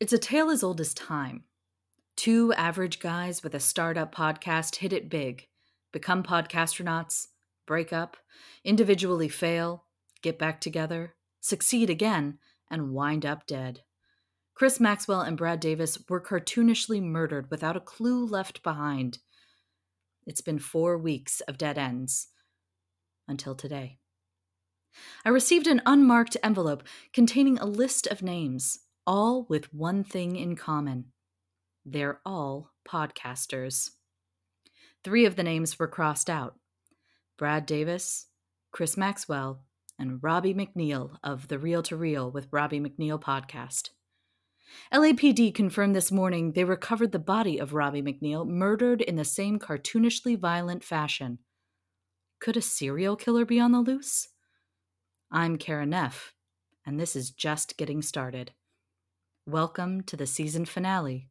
It's a tale as old as time. Two average guys with a startup podcast hit it big, become podcastronauts, break up, individually fail, get back together, succeed again, and wind up dead. Chris Maxwell and Brad Davis were cartoonishly murdered without a clue left behind. It's been 4 weeks of dead ends. Until today. I received an unmarked envelope containing a list of names, all with one thing in common. They're all podcasters. 3 of the names were crossed out. Brad Davis, Chris Maxwell, and Robbie McNeil of the Reel to Reel with Robbie McNeil podcast. LAPD confirmed this morning they recovered the body of Robbie McNeil, murdered in the same cartoonishly violent fashion. Could a serial killer be on the loose? I'm Kara Neff, and this is just getting started. Welcome to the season finale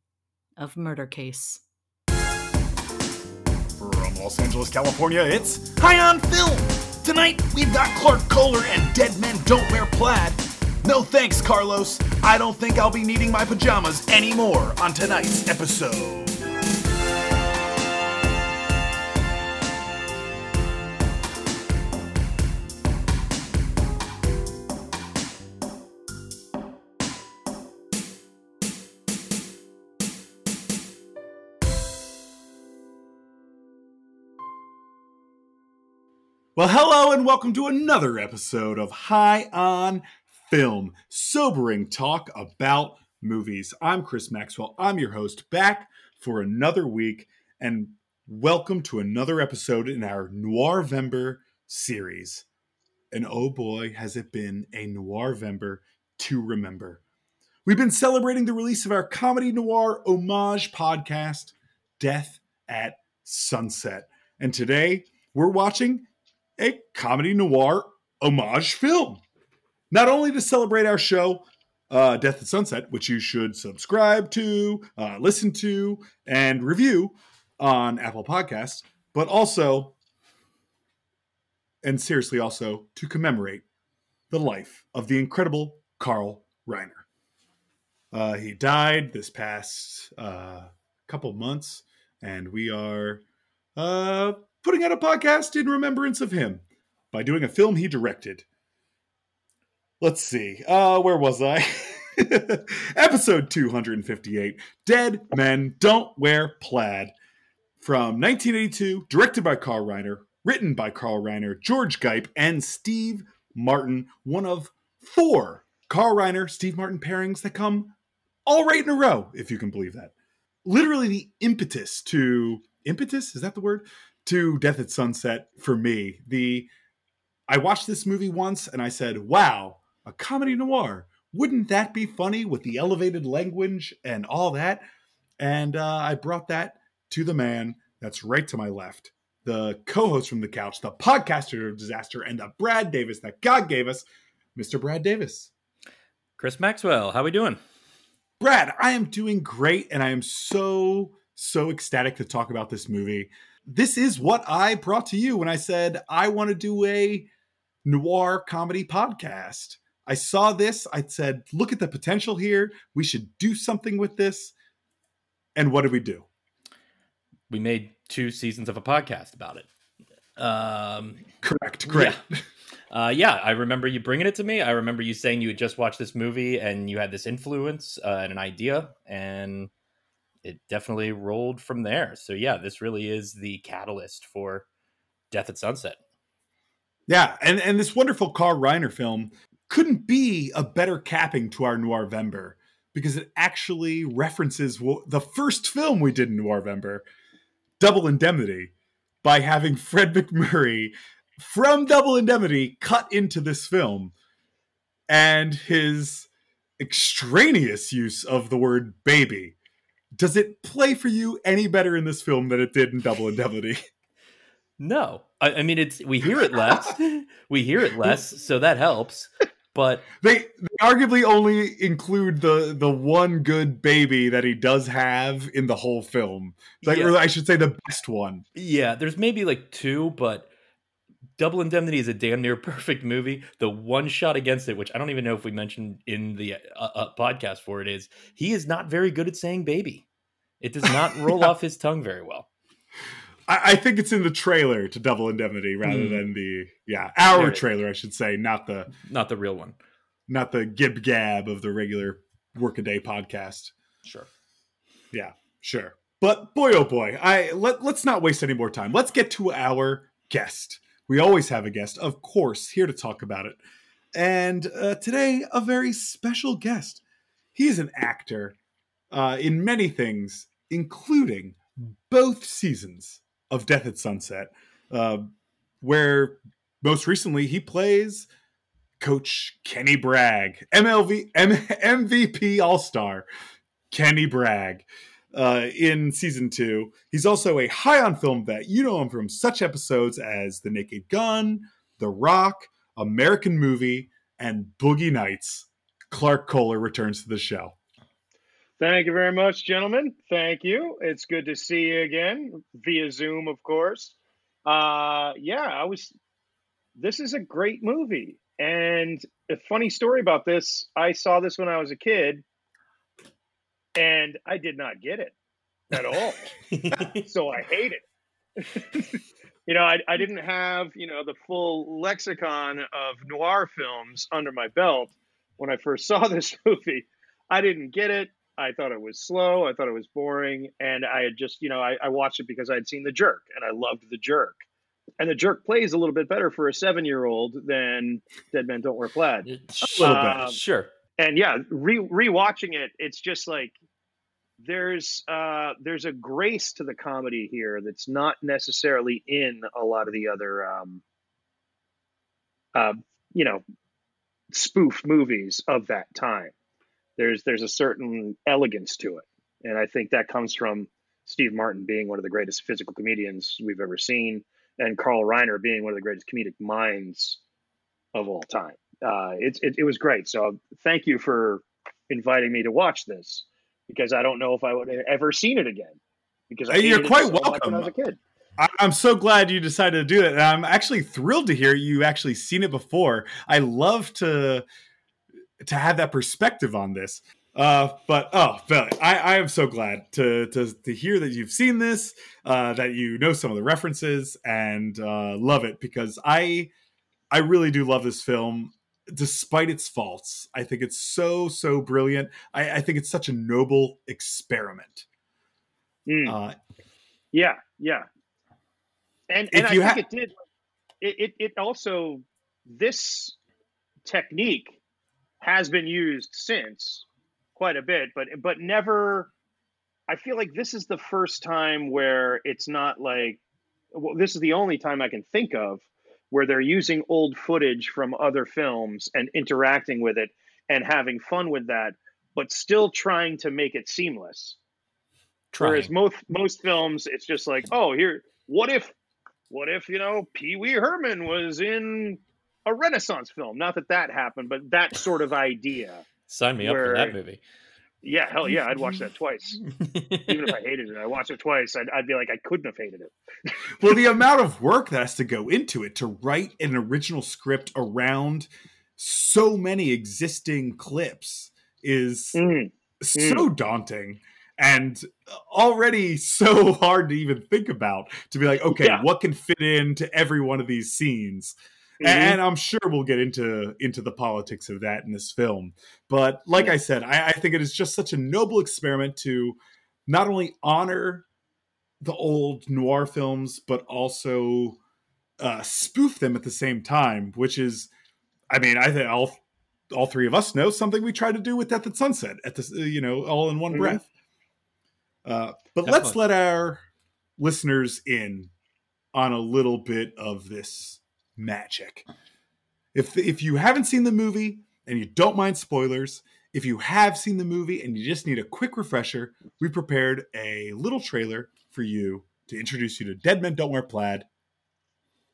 of Murder Case. From Los Angeles, California, it's High On Film! Tonight, we've got Clark Kohler and Dead Men Don't Wear Plaid. No thanks, Carlos. I don't think I'll be needing my pajamas anymore on tonight's episode. Well, hello and welcome to another episode of High On Film, sobering talk about movies. I'm Chris Maxwell. I'm your host, back for another week, and welcome to another episode in our Noir Vember series. And oh boy, has it been a Noir Vember to remember. We've been celebrating the release of our comedy noir homage podcast, Death at Sunset. And today, we're watching a comedy noir homage film. Not only to celebrate our show, Death at Sunset, which you should subscribe to, listen to, and review on Apple Podcasts, but also, and seriously also, to commemorate the life of the incredible Carl Reiner. He died this past couple months, and we are... putting out a podcast in remembrance of him by doing a film he directed. Let's see. Where was I? Episode 258, Dead Men Don't Wear Plaid, from 1982, directed by Carl Reiner, written by Carl Reiner, George Gipe, and Steve Martin, one of 4 Carl Reiner, Steve Martin pairings that come all right in a row, if you can believe that. Literally the impetus to... Impetus? Is that the word? To Death at Sunset for me. I watched this movie once and I said, wow, a comedy noir. Wouldn't that be funny with the elevated language and all that? And I brought that to the man that's right to my left, the co-host from the couch, the podcaster of disaster, and the Brad Davis that God gave us, Mr. Brad Davis. Chris Maxwell, how we doing? Brad, I am doing great, and I am so ecstatic to talk about this movie. This is what I brought to you when I said, I want to do a noir comedy podcast. I saw this. I said, look at the potential here. We should do something with this. And what did we do? We made 2 seasons of a podcast about it. Correct. Yeah. I remember you bringing it to me. I remember you saying you had just watched this movie and you had this influence and an idea, and it definitely rolled from there. So yeah, this really is the catalyst for Death at Sunset. Yeah, and this wonderful Carl Reiner film couldn't be a better capping to our Noir Vember, because it actually references the first film we did in Noir Vember, Double Indemnity, by having Fred McMurray from Double Indemnity cut into this film, and his extraneous use of the word baby. Does it play for you any better in this film than it did in Double Indemnity? No. I mean, we hear it less. So that helps. But they arguably only include the one good baby that he does have in the whole film. Like, yeah. Or I should say the best one. Yeah, there's maybe like 2, but Double Indemnity is a damn near perfect movie. The one shot against it, which I don't even know if we mentioned in the podcast for it, is he is not very good at saying baby. It does not roll off his tongue very well. I think it's in the trailer to Double Indemnity rather than the, our trailer, I should say, not the real one. Not the gib gab of the regular Workaday podcast. Sure. Yeah, sure. But boy, oh boy, let's not waste any more time. Let's get to our guest. We always have a guest, of course, here to talk about it. And today, a very special guest. He is an actor in many things, including both seasons of Death at Sunset, where most recently he plays Coach Kenny Bragg, MVP All-Star Kenny Bragg. In season 2. He's also a High On Film vet. You know him from such episodes as The Naked Gun, The Rock, American Movie, and Boogie Nights. Clark Kohler returns to the show. Thank you very much, gentlemen. Thank you. It's good to see you again via Zoom, of course. This is a great movie. And a funny story about this, I saw this when I was a kid. And I did not get it at all. So I hate it. I didn't have, the full lexicon of noir films under my belt when I first saw this movie. I didn't get it. I thought it was slow. I thought it was boring. And I had just, I watched it because I had seen The Jerk and I loved The Jerk. And The Jerk plays a little bit better for a 7-year-old than Dead Men Don't Wear Plaid. A little bit, sure. And yeah, rewatching it, it's just like there's a grace to the comedy here that's not necessarily in a lot of the other spoof movies of that time. There's a certain elegance to it, and I think that comes from Steve Martin being one of the greatest physical comedians we've ever seen, and Carl Reiner being one of the greatest comedic minds of all time. It was great. So thank you for inviting me to watch this, because I don't know if I would have ever seen it again. Because you're quite welcome. When I was a kid, I'm so glad you decided to do it. And I'm actually thrilled to hear you actually seen it before. I love to have that perspective on this. I am so glad to hear that you've seen this, that you know some of the references, and love it, because I really do love this film. Despite its faults, I think it's so brilliant. I think it's such a noble experiment. And I think it did. It also, this technique has been used since quite a bit, but never. I feel like this is the first time where it's not like, well, this is the only time I can think of where they're using old footage from other films and interacting with it and having fun with that, but still trying to make it seamless. Whereas most films, it's just like, oh, here, what if Pee Wee Herman was in a Renaissance film? Not that happened, but that sort of idea. Sign me up for that movie. Yeah, hell yeah, I'd watch that twice. Even if I hated it, I watched it twice. I'd be like, I couldn't have hated it. Well, the amount of work that has to go into it to write an original script around so many existing clips is so daunting, and already so hard to even think about, to be like, okay, what can fit into every one of these scenes? And I'm sure we'll get into the politics of that in this film. But like I said, I think it is just such a noble experiment to not only honor the old noir films, but also spoof them at the same time, which is, I mean, I think all three of us know something we tried to do with Death at Sunset at this, all in one breath. But Definitely. Let's let our listeners in on a little bit of this magic. If you haven't seen the movie and you don't mind spoilers, if you have seen the movie and you just need a quick refresher, we prepared a little trailer for you to introduce you to Dead Men Don't Wear Plaid.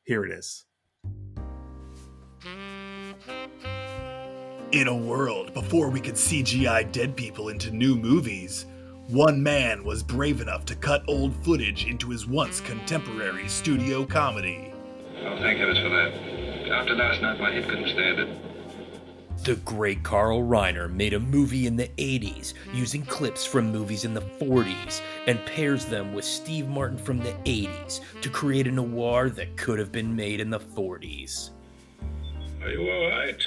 Here it is. In a world before we could CGI dead people into new movies, one man was brave enough to cut old footage into his once contemporary studio comedy. Well, thank heavens for that. After last night, my head couldn't stand it. The great Carl Reiner made a movie in the 80s using clips from movies in the 40s and pairs them with Steve Martin from the 80s to create a noir that could have been made in the 40s. Are you all right?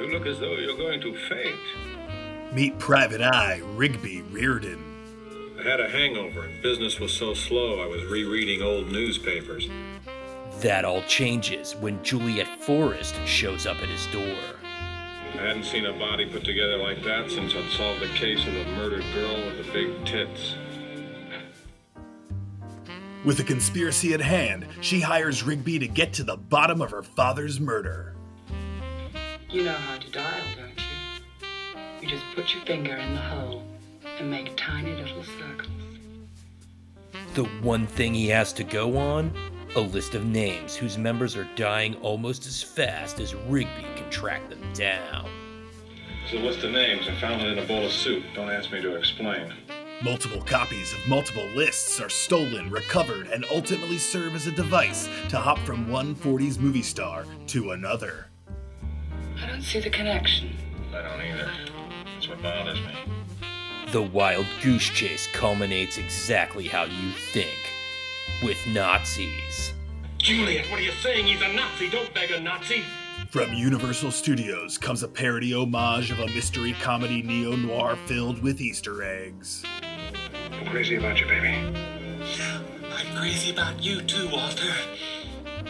You look as though you're going to faint. Meet Private Eye, Rigby Reardon. I had a hangover and business was so slow I was rereading old newspapers. That all changes when Juliet Forrest shows up at his door. I hadn't seen a body put together like that since I'd solved the case of the murdered girl with the big tits. With the conspiracy at hand, she hires Rigby to get to the bottom of her father's murder. You know how to dial, don't you? You just put your finger in the hole and make tiny little circles. The one thing he has to go on? A list of names whose members are dying almost as fast as Rigby can track them down. It's a list of names. I found it in a bowl of soup. Don't ask me to explain. Multiple copies of multiple lists are stolen, recovered, and ultimately serve as a device to hop from one 40s movie star to another. I don't see the connection. I don't either. That's what bothers me. The wild goose chase culminates exactly how you think. With Nazis. Juliet, what are you saying? He's a Nazi. Don't beg a Nazi. From Universal Studios comes a parody homage of a mystery comedy neo-noir filled with Easter eggs. I'm crazy about you, baby. Yeah, I'm crazy about you too, Walter.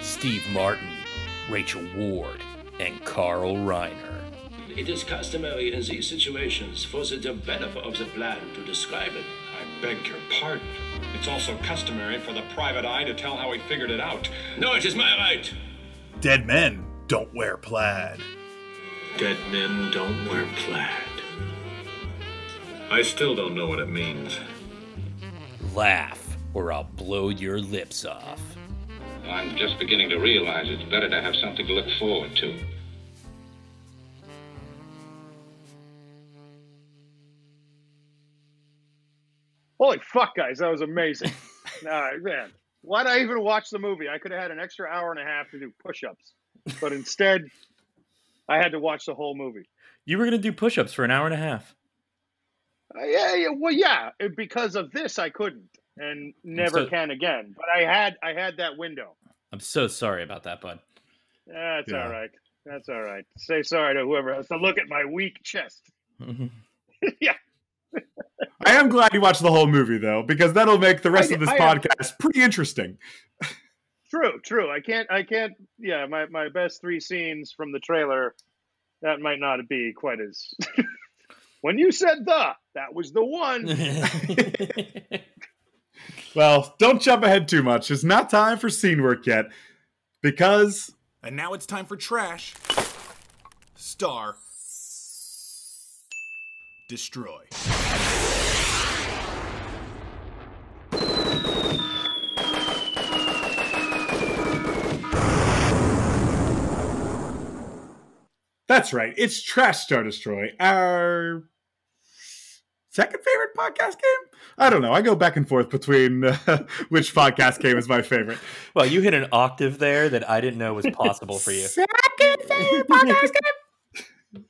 Steve Martin, Rachel Ward, and Carl Reiner. It is customary in these situations for the developer of the plan to describe it. I beg your pardon. It's also customary for the Private Eye to tell how he figured it out. No, it is my right. Dead men don't wear plaid. Dead men don't wear plaid. I still don't know what it means. Laugh, or I'll blow your lips off. I'm just beginning to realize it's better to have something to look forward to. Holy fuck, guys, that was amazing. Man, why'd I even watch the movie? I could have had an extra hour and a half to do push-ups. But instead, I had to watch the whole movie. You were going to do push-ups for an hour and a half. Yeah, because of this, I couldn't. And never can again. But I had that window. I'm so sorry about that, bud. That's all right. Say sorry to whoever has to look at my weak chest. Mm-hmm. Yeah. I am glad you watched the whole movie, though, because that'll make the rest of this podcast pretty interesting. True. I can't. Yeah, my best three scenes from the trailer, that might not be quite as... When you said that was the one. Well, don't jump ahead too much. It's not time for scene work yet, because... And now it's time for trash. Star. Destroy. That's right. It's Trash Star Destroy, our second favorite podcast game? I don't know. I go back and forth between which podcast game is my favorite. Well, you hit an octave there that I didn't know was possible for you. Second favorite podcast game?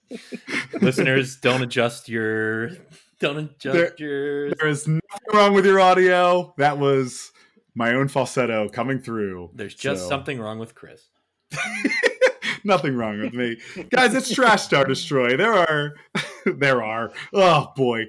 Listeners, don't adjust your... There is nothing wrong with your audio. That was my own falsetto coming through. There's just something wrong with Chris. Nothing wrong with me. Guys, it's Trash Star Destroy. There are. Oh, boy.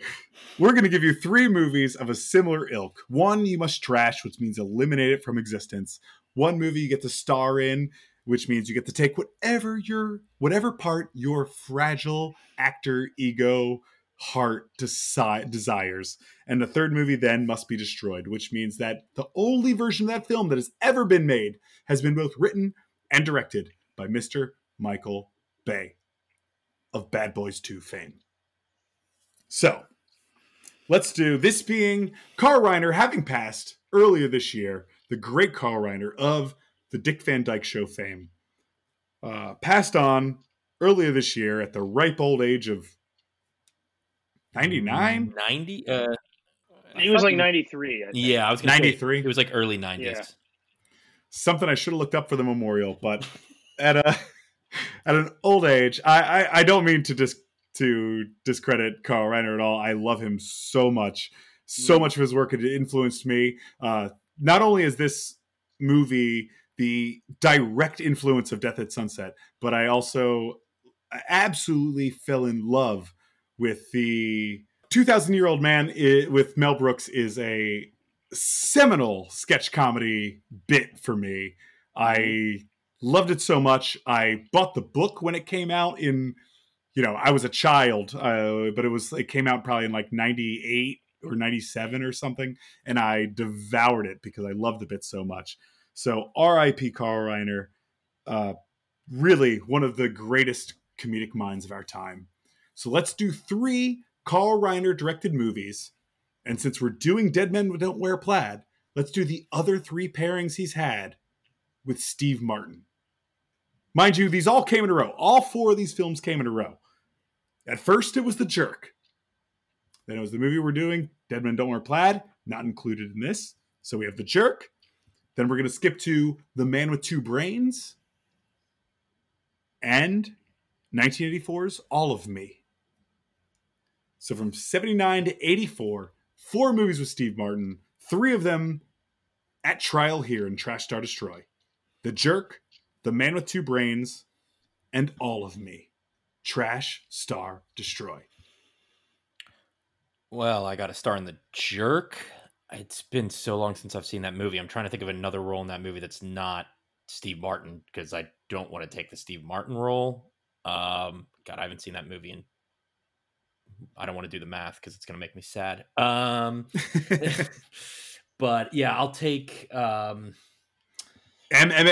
We're going to give you three movies of a similar ilk. One you must trash, which means eliminate it from existence. One movie you get to star in, which means you get to take whatever part your fragile actor ego heart desires. And the third movie then must be destroyed, which means that the only version of that film that has ever been made has been both written and directed by Mr. Michael Bay of Bad Boys 2 fame. So, let's do this, being Carl Reiner, having passed earlier this year, the great Carl Reiner of the Dick Van Dyke Show fame. Passed on earlier this year at the ripe old age of 99? 90? He was like 93, I think. Yeah, I was going to say it was like early 90s. Yeah. something I should have looked up for the memorial, but at an old age, I don't mean to discredit Carl Reiner at all. I love him so much. So much of his work had influenced me. Not only is this movie the direct influence of Death at Sunset, but I also absolutely fell in love with the 2,000-year-old man with Mel Brooks is a seminal sketch comedy bit for me. I loved it so much. I bought the book when it came out in, I was a child, but it came out probably in like 98 or 97 or something. And I devoured it because I loved the bit so much. So R.I.P. Carl Reiner, really one of the greatest comedic minds of our time. So let's do 3 Carl Reiner directed movies. And since we're doing Dead Men Don't Wear Plaid, let's do the other 3 pairings he's had with Steve Martin. Mind you, these all came in a row. All 4 of these films came in a row. At first, it was The Jerk. Then it was the movie we're doing, Dead Men Don't Wear Plaid, not included in this. So we have The Jerk. Then we're going to skip to The Man with Two Brains and 1984's All of Me. So from 79 to 84, 4 movies with Steve Martin, 3 of them at trial here in Trash Star Destroy. The Jerk, The Man with Two Brains, and All of Me. Trash Star Destroy. Well, I got a star in The Jerk. It's been so long since I've seen that movie. I'm trying to think of another role in that movie that's not Steve Martin, because I don't want to take the Steve Martin role. God, I haven't seen that movie in... I don't want to do the math because it's going to make me sad. But yeah, I'll take... Emmett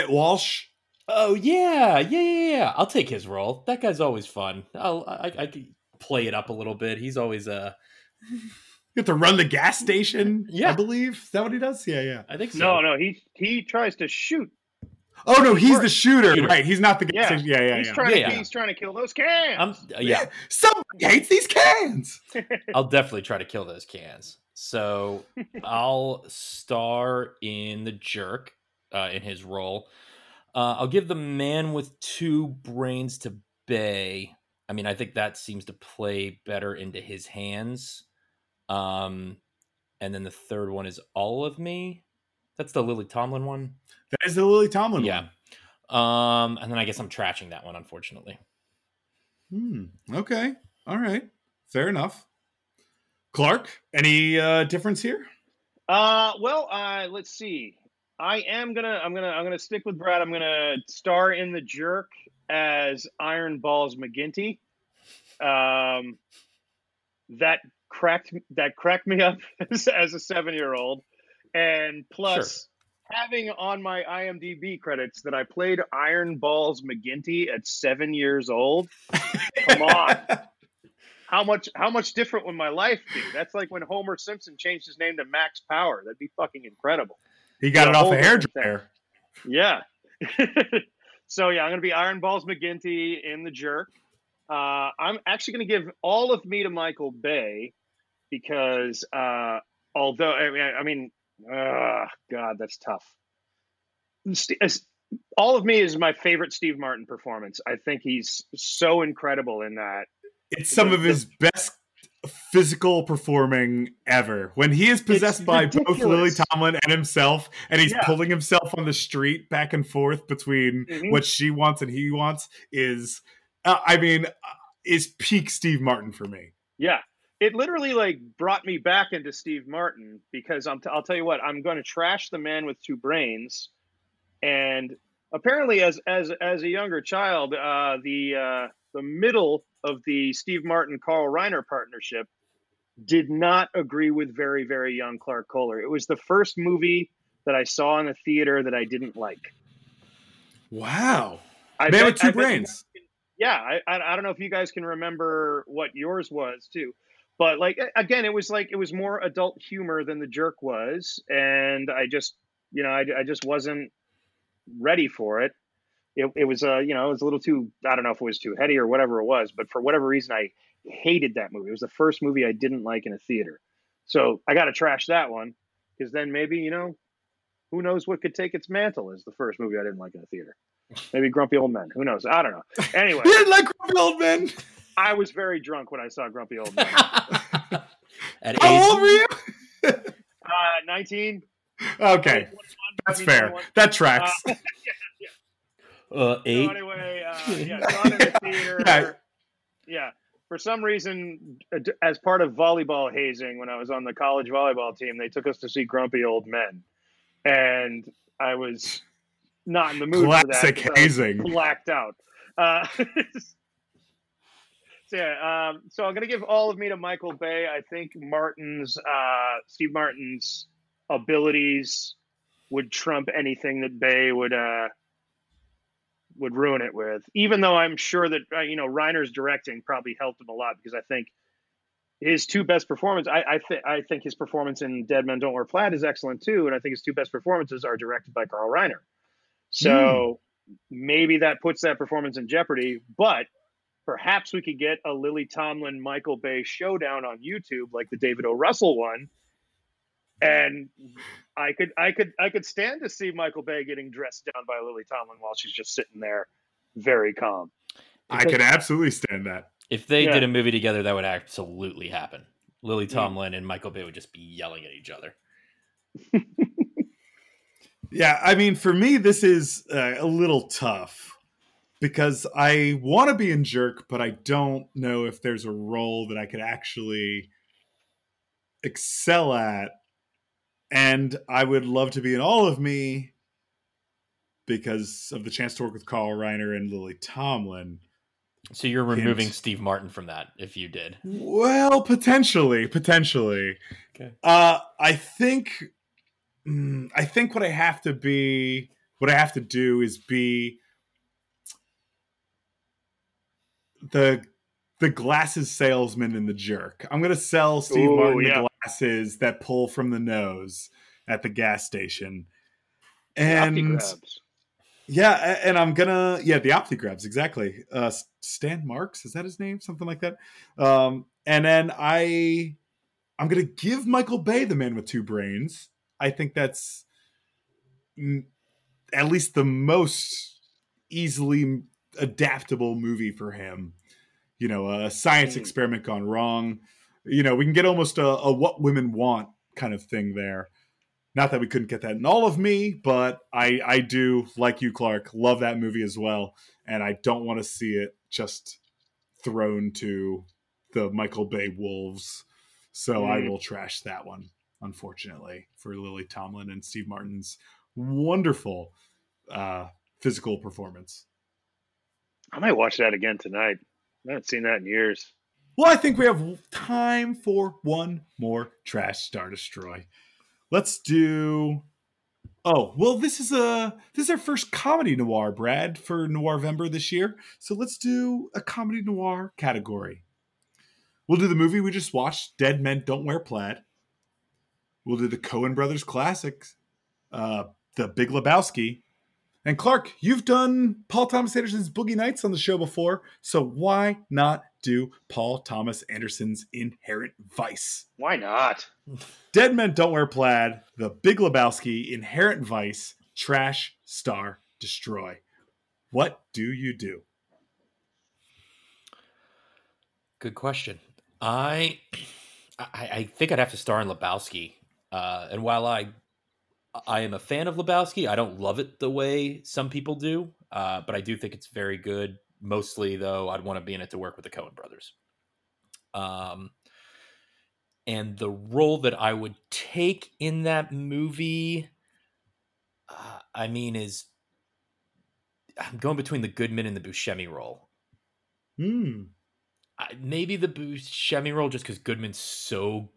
Walsh? Oh, yeah. I'll take his role. That guy's always fun. I could play it up a little bit. He's always a... You have to run the gas station, yeah. I believe. Is that what he does? Yeah. I think so. No, he tries to shoot. Oh, no, he's the shooter. Right, he's not the gas station. Yeah. He's trying to kill those cans. Yeah. Somebody hates these cans. I'll definitely try to kill those cans. So I'll star in The Jerk in his role. I'll give The Man with Two Brains to Bay. I mean, I think that seems to play better into his hands. And then the third one is All of Me. That's the Lily Tomlin one. That is the Lily Tomlin one. Yeah. And then I guess I'm trashing that one, unfortunately. Okay. All right. Fair enough. Clark, any difference here? Let's see. I'm gonna stick with Brad. I'm gonna star in The Jerk as Iron Balls McGinty. That cracked me up as a 7-year-old, and plus having on my IMDb credits that I played Iron Balls McGinty at 7 years old. Come on, how much different would my life be? That's like when Homer Simpson changed his name to Max Power. That'd be fucking incredible. He got it off a hairdryer. Yeah. So yeah, I'm gonna be Iron Balls McGinty in The Jerk. I'm actually gonna give All of Me to Michael Bay. Because although, God, that's tough. All of Me is my favorite Steve Martin performance. I think he's so incredible in that. It's some of his best physical performing ever. When he is possessed by both Lily Tomlin and himself, and he's pulling himself on the street back and forth between what she wants and he wants is peak Steve Martin for me. Yeah. It literally brought me back into Steve Martin, because I'll tell you what, I'm going to trash The Man with Two Brains. And apparently as a younger child, the middle of the Steve Martin Carl Reiner partnership did not agree with very, very young Clark Kohler. It was the first movie that I saw in the theater that I didn't like. Wow. Man with Two Brains. I don't know if you guys can remember what yours was too. But again, it was more adult humor than The Jerk was, and I just, I just wasn't ready for it. It was it was a little too, I don't know if it was too heady or whatever it was, but for whatever reason, I hated that movie. It was the first movie I didn't like in a theater, so I got to trash that one, because then maybe Who knows what could take its mantle is the first movie I didn't like in the theater. Maybe Grumpy Old Men. Who knows? I don't know. Anyway. You didn't like Grumpy Old Men? I was very drunk when I saw Grumpy Old Men. How old were you? 19. Okay. That's fair. That tracks. Eight. So anyway, saw it in the theater. Yeah. For some reason, as part of volleyball hazing, when I was on the college volleyball team, they took us to see Grumpy Old Men. And I was not in the mood for that. Hazing. Blacked out. So I'm going to give All of Me to Michael Bay. I think Steve Martin's abilities would trump anything that Bay would ruin it with, even though I'm sure that, Reiner's directing probably helped him a lot, because I think his two best performances, I think his performance in Dead Men Don't Wear Plaid is excellent too. And I think his two best performances are directed by Carl Reiner. So maybe that puts that performance in jeopardy, but perhaps we could get a Lily Tomlin, Michael Bay showdown on YouTube, like the David O. Russell one. And I could stand to see Michael Bay getting dressed down by Lily Tomlin while she's just sitting there very calm. I could absolutely stand that. If they did a movie together, that would absolutely happen. Lily Tomlin and Michael Bay would just be yelling at each other. Yeah, I mean, for me, this is a little tough, because I want to be in Jerk, but I don't know if there's a role that I could actually excel at. And I would love to be in All of Me because of the chance to work with Carl Reiner and Lily Tomlin. So you're removing Steve Martin from that if you did. Well, potentially. Okay. I think what I have to do is be the glasses salesman in The Jerk. I'm going to sell Steve Martin the glasses that pull from the nose at the gas station. And I'm going to, the OptiGrabs. Exactly. Stan Marks. Is that his name? Something like that. And then I'm going to give Michael Bay The Man with Two Brains. I think that's at least the most easily adaptable movie for him. A science experiment gone wrong. We can get almost a what women want kind of thing there. Not that we couldn't get that in All of Me, but I do, like you, Clark, love that movie as well. And I don't want to see it just thrown to the Michael Bay wolves. So I will trash that one, unfortunately, for Lily Tomlin and Steve Martin's wonderful physical performance. I might watch that again tonight. I haven't seen that in years. Well, I think we have time for one more Trash Star Destroy. Let's do... Oh, well, this is our first comedy noir, Brad, for Noir Vember this year. So let's do a comedy noir category. We'll do the movie we just watched, Dead Men Don't Wear Plaid. We'll do the Coen Brothers classics, The Big Lebowski. And Clark, you've done Paul Thomas Anderson's Boogie Nights on the show before, so why not do Paul Thomas Anderson's Inherent Vice? Why not? Dead Men Don't Wear Plaid, The Big Lebowski, Inherent Vice, Trash, Star, Destroy. What do you do? Good question. I think I'd have to star in Lebowski. And while I am a fan of Lebowski, I don't love it the way some people do, but I do think it's very good. Mostly, though, I'd want to be in it to work with the Coen brothers. And the role that I would take in that movie, I'm going between the Goodman and the Buscemi role. Maybe the Buscemi role, just because Goodman's so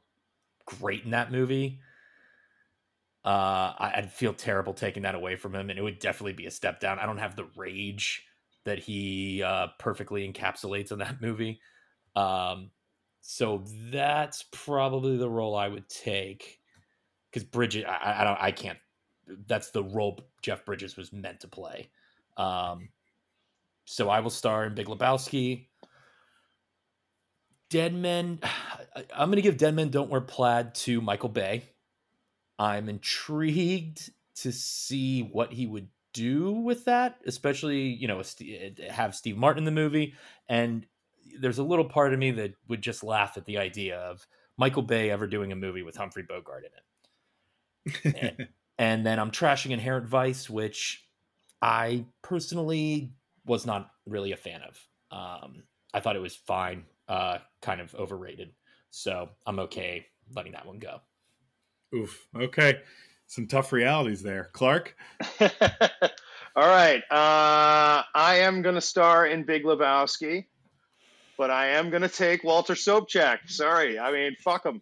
great in that movie. I'd feel terrible taking that away from him, and it would definitely be a step down. I don't have the rage that he perfectly encapsulates in that movie. So that's probably the role I would take, because Bridges, I can't, that's the role Jeff Bridges was meant to play. So I will star in Big Lebowski. Dead Men, I'm going to give Dead Men Don't Wear Plaid to Michael Bay. I'm intrigued to see what he would do with that, especially, you know, have Steve Martin in the movie. And there's a little part of me that would just laugh at the idea of Michael Bay ever doing a movie with Humphrey Bogart in it. And then I'm trashing Inherent Vice, which I personally was not really a fan of. I thought it was fine, kind of overrated. So I'm okay letting that one go. Oof. Okay. Some tough realities there. Clark? All right. I am going to star in Big Lebowski, but I am going to take Walter Sobchak. Sorry. I mean, fuck him.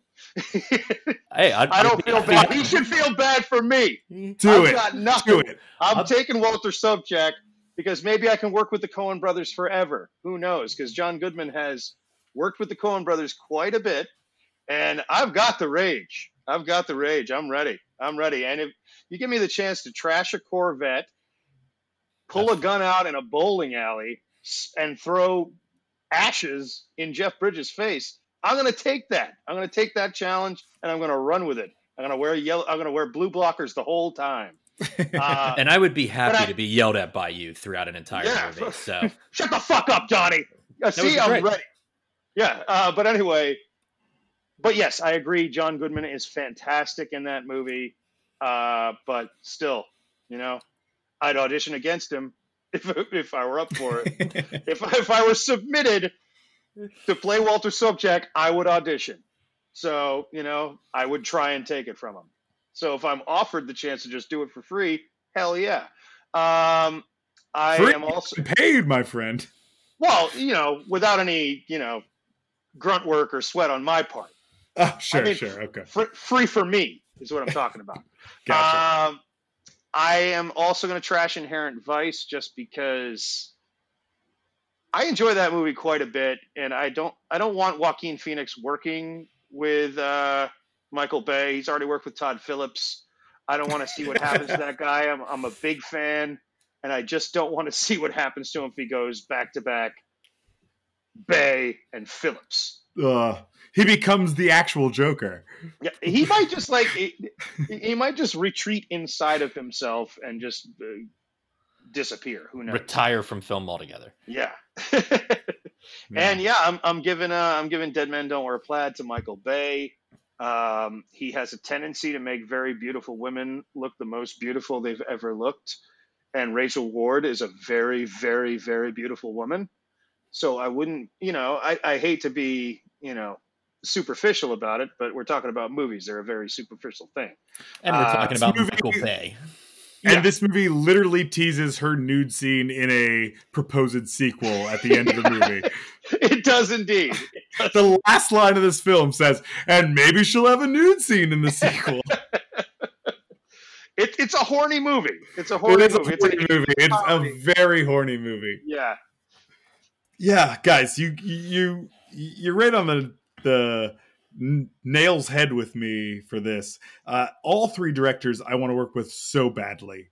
Hey, I don't feel bad. He should feel bad for me. I've got nothing. I'm taking Walter Sobchak because maybe I can work with the Coen brothers forever. Who knows? Because John Goodman has worked with the Coen brothers quite a bit. And I've got the rage. I'm ready. And if you give me the chance to trash a Corvette, pull a gun out in a bowling alley, and throw ashes in Jeff Bridges' face, I'm going to take that. I'm going to take that challenge, and I'm going to run with it. I'm going to wear yellow. I'm going to wear blue blockers the whole time. And I would be happy to be yelled at by you throughout an entire movie. So shut the fuck up, Donnie. See, I'm ready. Yeah, but anyway. But yes, I agree. John Goodman is fantastic in that movie. But still, you know, I'd audition against him if I were up for it. If I were submitted to play Walter Sobchak, I would audition. So, you know, I would try and take it from him. So if I'm offered the chance to just do it for free, hell yeah. I am also paid, my friend. Well, you know, without any, you know, grunt work or sweat on my part. Oh, sure, I mean, sure, okay. Free for me is what I'm talking about. Gotcha. I am also going to trash Inherent Vice just because I enjoy that movie quite a bit, and I don't want Joaquin Phoenix working with Michael Bay. He's already worked with Todd Phillips. I don't want to see what happens to that guy. I'm a big fan, and I just don't want to see what happens to him if he goes back to back Bay and Phillips. He becomes the actual Joker. Yeah, he might just like he might just retreat inside of himself and just disappear. Who knows? Retire from film altogether. Yeah, and yeah, I'm giving Dead Men Don't Wear Plaid to Michael Bay. He has a tendency to make very beautiful women look the most beautiful they've ever looked, and Rachel Ward is a very, very, very beautiful woman. So I wouldn't, you know, I hate to be, you know, superficial about it, but we're talking about movies. They're a very superficial thing. And we're talking about Michael Bay. And this movie literally teases her nude scene in a proposed sequel at the end of the movie. It does indeed. The last line of this film says, and maybe she'll have a nude scene in the sequel. It's a horny movie. It's a horny movie. It's a very horny movie. Yeah. Yeah, guys, you're right on the nail's head with me for this. All three directors I want to work with so badly,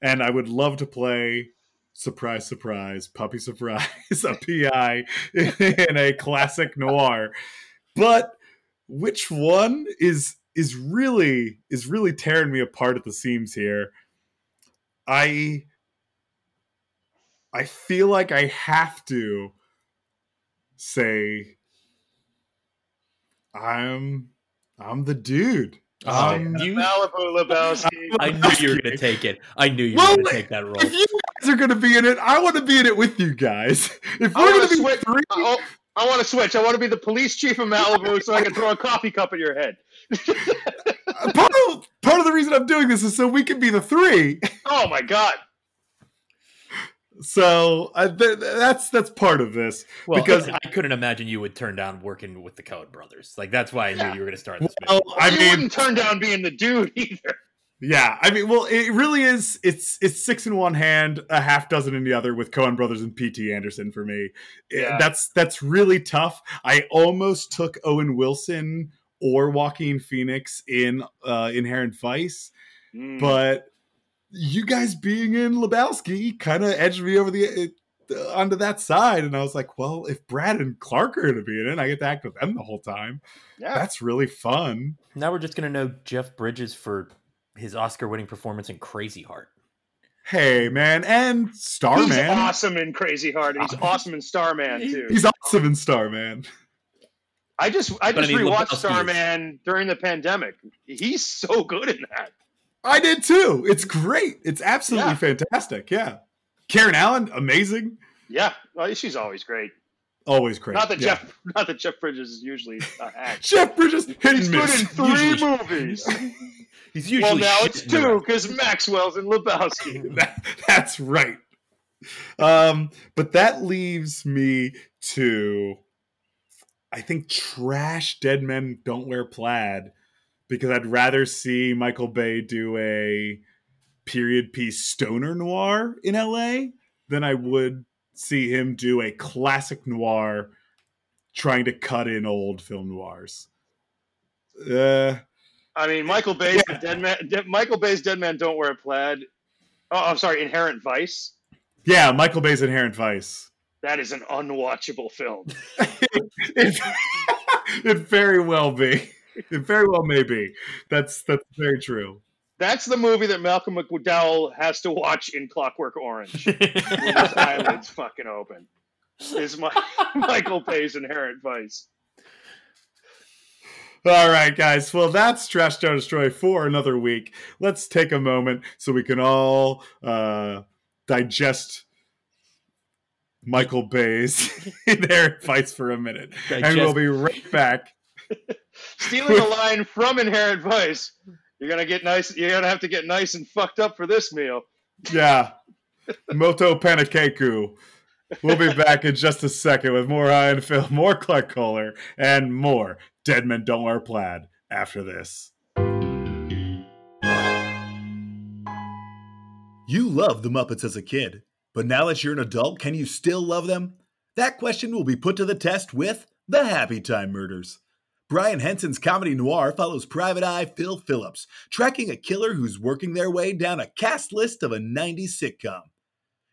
and I would love to play surprise, surprise, puppy surprise, a PI in a classic noir. But which one is really tearing me apart at the seams here? I feel like I have to say I'm the dude. Malibu Lebowski. I knew you were going to take it. I knew you were going to take that role. If you guys are going to be in it, I want to be in it with you guys. If we're going to be three, I want to switch. I want to be the police chief of Malibu so I can throw a coffee cup at your head. part of the reason I'm doing this is so we can be the three. Oh my God. So that's part of this. Well, because I couldn't imagine you would turn down working with the Coen brothers. Like, that's why I knew you were going to start this. I mean, wouldn't turn down being the dude either. Yeah, I mean, well, it really is. It's six in one hand, a half dozen in the other with Coen brothers and P.T. Anderson for me. Yeah. That's really tough. I almost took Owen Wilson or Joaquin Phoenix in Inherent Vice, but you guys being in Lebowski kind of edged me over onto that side, and I was like, well, if Brad and Clark are going to be in it, I get to act with them the whole time. Yeah, that's really fun. Now we're just going to know Jeff Bridges for his Oscar-winning performance in Crazy Heart. Hey, man, and Starman. He's awesome in Crazy Heart, and he's awesome in Starman, too. He's awesome in Starman. I just rewatched Starman during the pandemic. He's so good in that. I did, too. It's great. It's absolutely fantastic, yeah. Karen Allen, amazing. Yeah, well, she's always great. Always great. Not that Jeff Bridges is usually a hack. Jeff Bridges hit and miss. He's good in three movies. He's usually it's two because Maxwell's in Lebowski. That's right. But that leaves me to, I think, trash Dead Men Don't Wear Plaid, because I'd rather see Michael Bay do a period piece stoner noir in L.A. than I would see him do a classic noir trying to cut in old film noirs. I mean, Michael Bay's Dead Men Don't Wear Plaid. Oh, I'm sorry, Inherent Vice. Yeah, Michael Bay's Inherent Vice. That is an unwatchable film. It very well be. It very well may be. That's very true. That's the movie that Malcolm McDowell has to watch in Clockwork Orange. His eyelids fucking open. Is Michael Bay's Inherent Vice. All right, guys. Well, that's Trash Don't Destroy for another week. Let's take a moment so we can all digest Michael Bay's Inherent Vice for a minute. And we'll be right back. Stealing a line from Inherent Vice. You're going to get nice. You're going to have to get nice and fucked up for this meal. Yeah. Moto Panakeku. We'll be back in just a second with more High On Film, more Clark Kohler, and more Dead Men Don't Wear Plaid after this. You loved the Muppets as a kid, but now that you're an adult, can you still love them? That question will be put to the test with The Happy Time Murders. Brian Henson's comedy noir follows private eye Phil Phillips, tracking a killer who's working their way down a cast list of a 90s sitcom.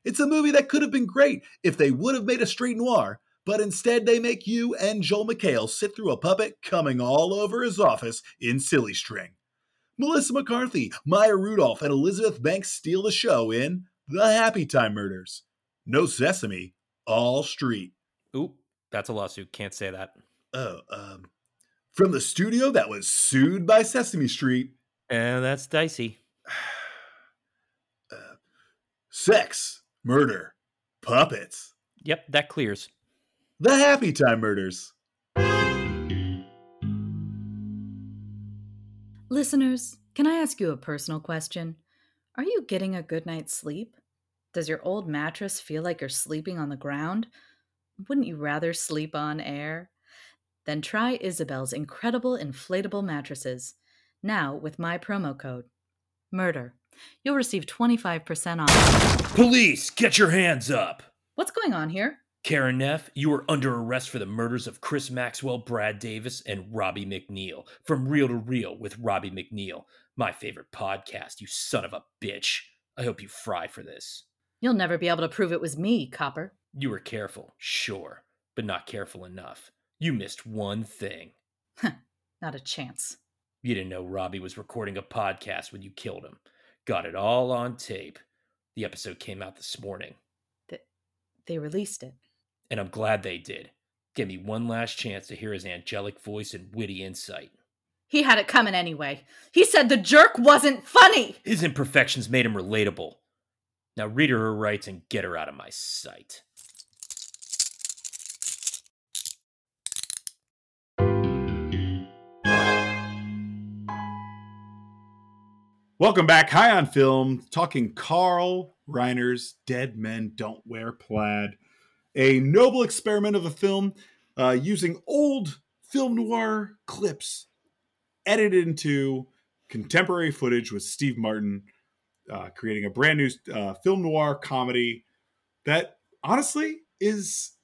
It's a movie that could have been great if they would have made a straight noir, but instead they make you and Joel McHale sit through a puppet coming all over his office in silly string. Melissa McCarthy, Maya Rudolph, and Elizabeth Banks steal the show in The Happy Time Murders. No sesame, all street. Oop, that's a lawsuit. Can't say that. From the studio that was sued by Sesame Street. And that's dicey. Sex, murder, puppets. Yep, that clears. The Happy Time Murders. Listeners, can I ask you a personal question? Are you getting a good night's sleep? Does your old mattress feel like you're sleeping on the ground? Wouldn't you rather sleep on air? Then try Isabel's incredible inflatable mattresses. Now with my promo code, MURDER. You'll receive 25% off. Police, get your hands up. What's going on here? Karen Neff, you are under arrest for the murders of Chris Maxwell, Brad Davis, and Robbie McNeil. From Reel to Reel with Robbie McNeil. My favorite podcast, you son of a bitch. I hope you fry for this. You'll never be able to prove it was me, copper. You were careful, sure, but not careful enough. You missed one thing. Not a chance. You didn't know Robbie was recording a podcast when you killed him. Got it all on tape. The episode came out this morning. They released it. And I'm glad they did. Give me one last chance to hear his angelic voice and witty insight. He had it coming anyway. He said The Jerk wasn't funny. His imperfections made him relatable. Now read her rights and get her out of my sight. Welcome back, High On Film, talking Carl Reiner's Dead Men Don't Wear Plaid, a noble experiment of a film using old film noir clips edited into contemporary footage with Steve Martin, creating a brand new film noir comedy that honestly is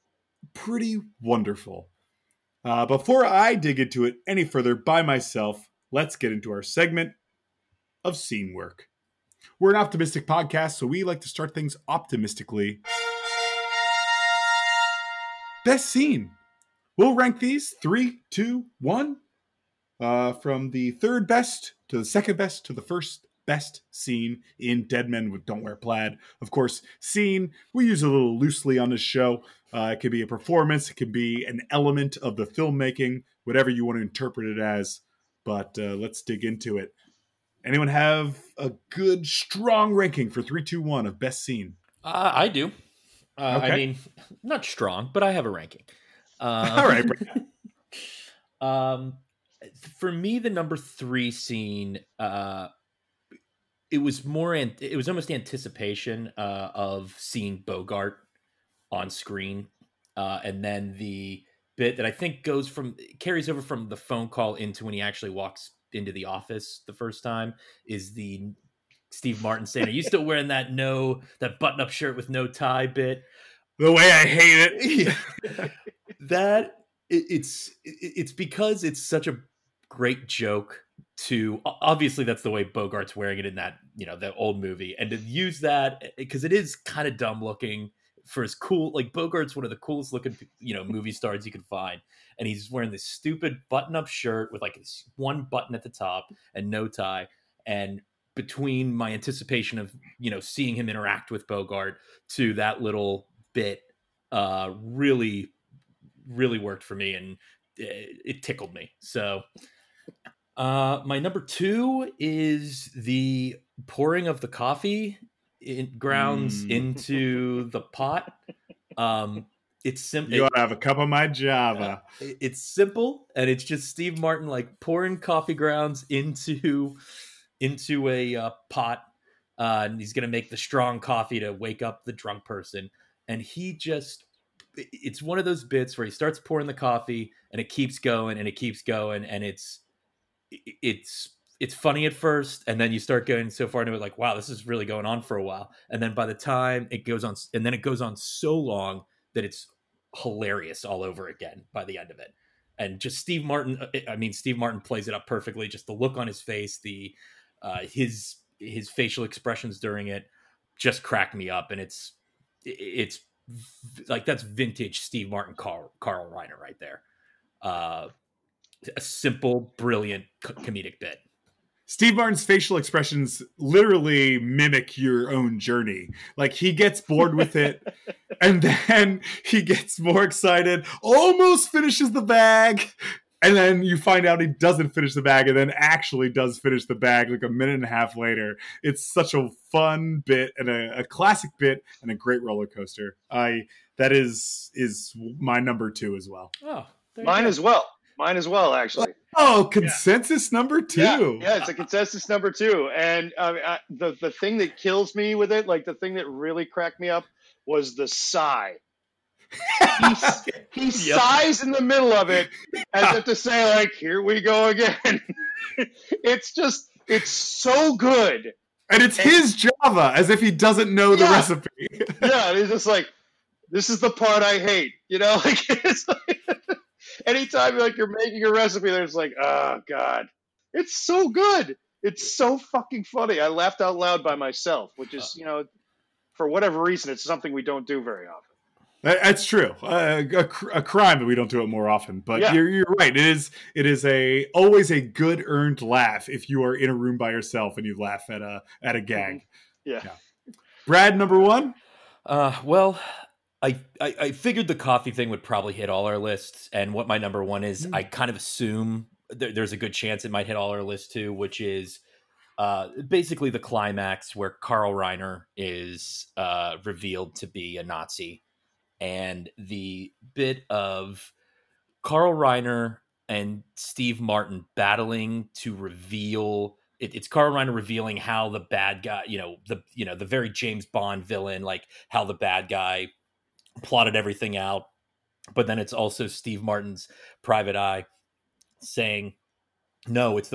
pretty wonderful. Before I dig into it any further by myself, let's get into our segment of scene work. We're an optimistic podcast, so we like to start things optimistically. Best scene. We'll rank these 3, 2, 1. from the third best to the second best to the first best scene in Dead Men Don't Wear Plaid. Of course, scene we use a little loosely on this show. It could be a performance. It could be an element of the filmmaking, whatever you want to interpret it as. But let's dig into it. Anyone have a good, strong ranking for 3, 2, 1 of best scene? I do. Okay. I mean, not strong, but I have a ranking. All right. For me, the number 3 scene, it was almost anticipation of seeing Bogart on screen. And then the bit that I think carries over from the phone call into when he actually walks into the office the first time is the Steve Martin saying, "Are you still wearing that button up shirt with no tie bit?" The way I hate it. Yeah. It's because it's such a great joke to, obviously that's the way Bogart's wearing it in that, the old movie, and to use that because it is kind of dumb looking for his cool, like Bogart's one of the coolest looking, movie stars you can find. And he's wearing this stupid button up shirt with like this one button at the top and no tie. And between my anticipation of, seeing him interact with Bogart to that little bit, really, really worked for me, and it tickled me. So my number 2 is the pouring of the coffee grounds into the pot. It's simple. You ought to have a cup of my Java. It's simple, and it's just Steve Martin like pouring coffee grounds into a pot, and he's gonna make the strong coffee to wake up the drunk person, and he just. It's one of those bits where he starts pouring the coffee and it keeps going and it keeps going. And it's funny at first. And then you start going so far into it, like, wow, this is really going on for a while. And then by the time it goes on, and then it goes on so long that it's hilarious all over again by the end of it. And just Steve Martin plays it up perfectly. Just the look on his face, his facial expressions during it just cracked me up. And it's like that's vintage Steve Martin, Carl Reiner right there. A simple, brilliant comedic bit. Steve Martin's facial expressions literally mimic your own journey. Like he gets bored with it and then he gets more excited, almost finishes the bag. And then you find out he doesn't finish the bag and then actually does finish the bag like a minute and a half later. It's such a fun bit and a classic bit and a great roller coaster. That is my number 2 as well. Oh, Mine as well, actually. Oh, consensus number 2. Yeah, it's a consensus number 2. And the thing that kills me with it, like the thing that really cracked me up was the sigh. He sighs in the middle of it as if to say, like, here we go again. It's so good. And it's his Java, as if he doesn't know the recipe. Yeah, he's just like, this is the part I hate. Like, it's like anytime like you're making a recipe, there's like, oh God. It's so good. It's so fucking funny. I laughed out loud by myself, which is, for whatever reason, it's something we don't do very often. That's true. A crime that we don't do it more often, but you're right. It is always a good earned laugh if you are in a room by yourself and you laugh at a gag. Yeah. Brad, number 1. Well, I figured the coffee thing would probably hit all our lists, and what my number 1 is, I kind of assume there's a good chance it might hit all our lists too, which is basically the climax where Carl Reiner is revealed to be a Nazi. And the bit of Carl Reiner and Steve Martin battling to reveal it's Carl Reiner revealing how the bad guy, the very James Bond villain, like how the bad guy plotted everything out. But then it's also Steve Martin's private eye saying, no, it's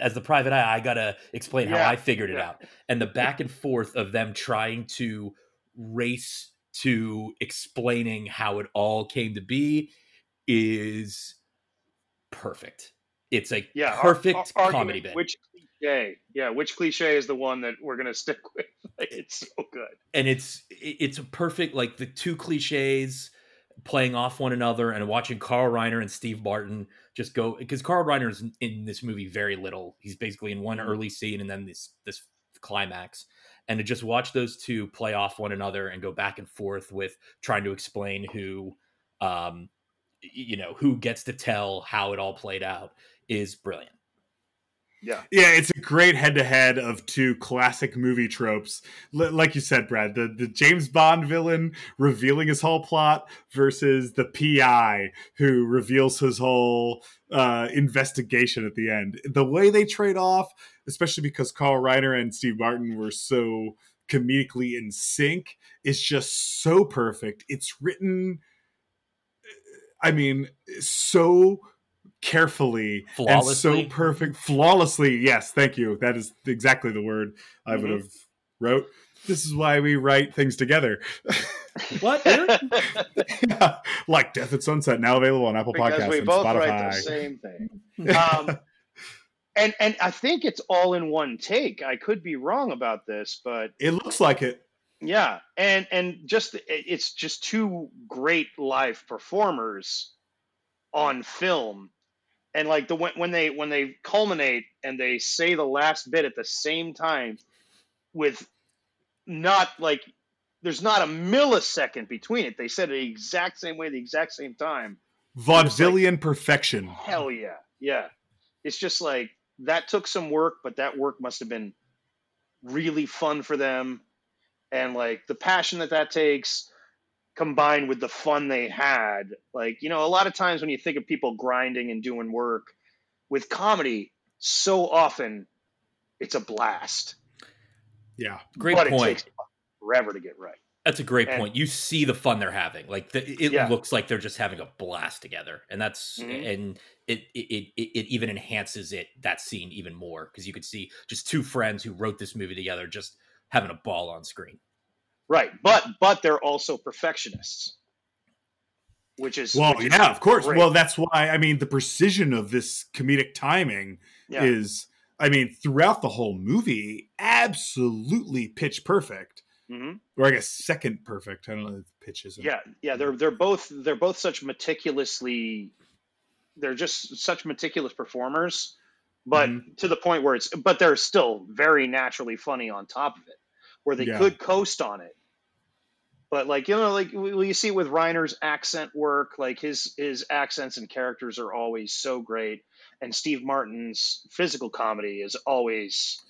as the private eye, I got to explain how I figured it out. And the back and forth of them trying to race to explaining how it all came to be is perfect. It's a perfect comedy bit. Which cliche is the one that we're going to stick with? Like, it's so good. And it's a perfect, like the two cliches playing off one another and watching Carl Reiner and Steve Martin just go, because Carl Reiner is in this movie very little. He's basically in one early scene and then this climax, and to just watch those two play off one another and go back and forth with trying to explain who, who gets to tell how it all played out is brilliant. Yeah, it's a great head-to-head of two classic movie tropes. Like you said, Brad, the James Bond villain revealing his whole plot versus the PI who reveals his whole investigation at the end. The way they trade off, especially because Carl Reiner and Steve Martin were so comedically in sync, is just so perfect. It's written, I mean, so carefully and so perfect, flawlessly. Yes, thank you. That is exactly the word I would have wrote. This is why we write things together. What? Yeah. Like Death at Sunset, now available on Apple Podcasts and Spotify. Because we both write the same thing. And I think it's all in one take. I could be wrong about this, but it looks like it. Yeah, and just it's just two great live performers on film. And like when they culminate and they say the last bit at the same time, with not like there's not a millisecond between it. They said it the exact same way, the exact same time. Vaudevillian like, perfection. Hell yeah, yeah. It's just like that took some work, but that work must have been really fun for them. And like the passion that takes, combined with the fun they had, like, you know, a lot of times when you think of people grinding and doing work with comedy, so often it's a blast. Yeah, great but point. It takes forever to get right. That's a great point. You see the fun they're having. Like looks like they're just having a blast together, and that's and it even enhances that scene even more because you could see just two friends who wrote this movie together just having a ball on screen. Right, but they're also perfectionists, which is of course. Great. Well, that's why I mean the precision of this comedic timing is, I mean, throughout the whole movie, absolutely pitch perfect, or I guess second perfect. I don't know if pitch is. Yeah, they're both such meticulous performers, but to the point where but they're still very naturally funny on top of it, where they could coast on it. But like, you know, like you see with Reiner's accent work, like his accents and characters are always so great. And Steve Martin's physical comedy is always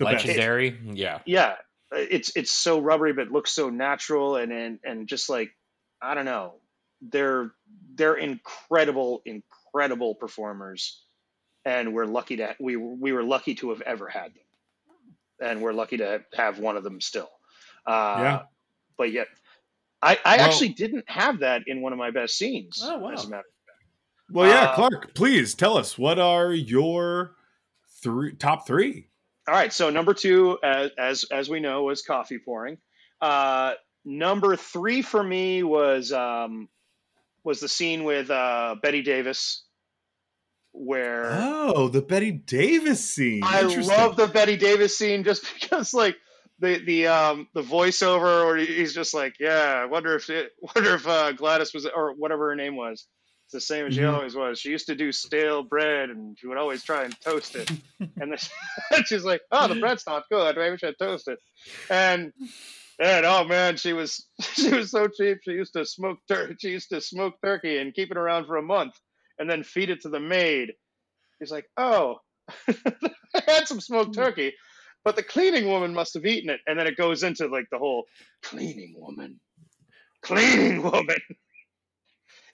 legendary. Best. Yeah. It's so rubbery, but looks so natural. And just like, I don't know, they're incredible, incredible performers. And we were lucky to have ever had them. And we're lucky to have one of them still. But yet, I actually didn't have that in one of my best scenes. Oh, wow. As a matter of fact. Well, Clark, please tell us, what are your top three? All right. So number two, as we know, was coffee pouring. Number three for me was the scene with Bette Davis. Where the Bette Davis scene. I love the Bette Davis scene just because like the voiceover, or he's just like, yeah, I wonder if Gladys was, or whatever her name was, it's the same as she always was. She used to do stale bread and she would always try and toast it. And then she's like, oh, the bread's not good, maybe we should toast it. And oh man, she was so cheap. She used to smoke turkey and keep it around for a month. And then feed it to the maid. He's like, oh, I had some smoked turkey, but the cleaning woman must have eaten it. And then it goes into like the whole cleaning woman.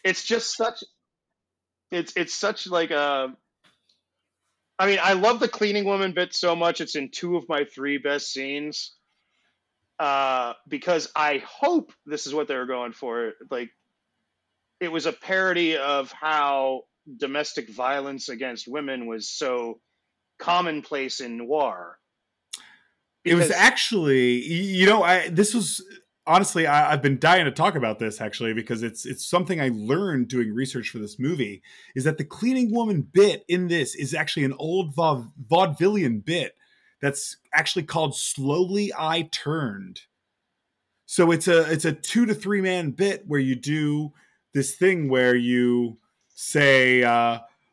It's just such, it's such like a, I mean, I love the cleaning woman bit so much. It's in two of my three best scenes because I hope this is what they were going for. Like, it was a parody of how domestic violence against women was so commonplace in noir. It was actually, you know, this was honestly, I've been dying to talk about this actually, because it's something I learned doing research for this movie, is that the cleaning woman bit in this is actually an old vaudevillian bit that's actually called Slowly I Turned. So it's a 2 to 3 man bit where you do this thing where you say,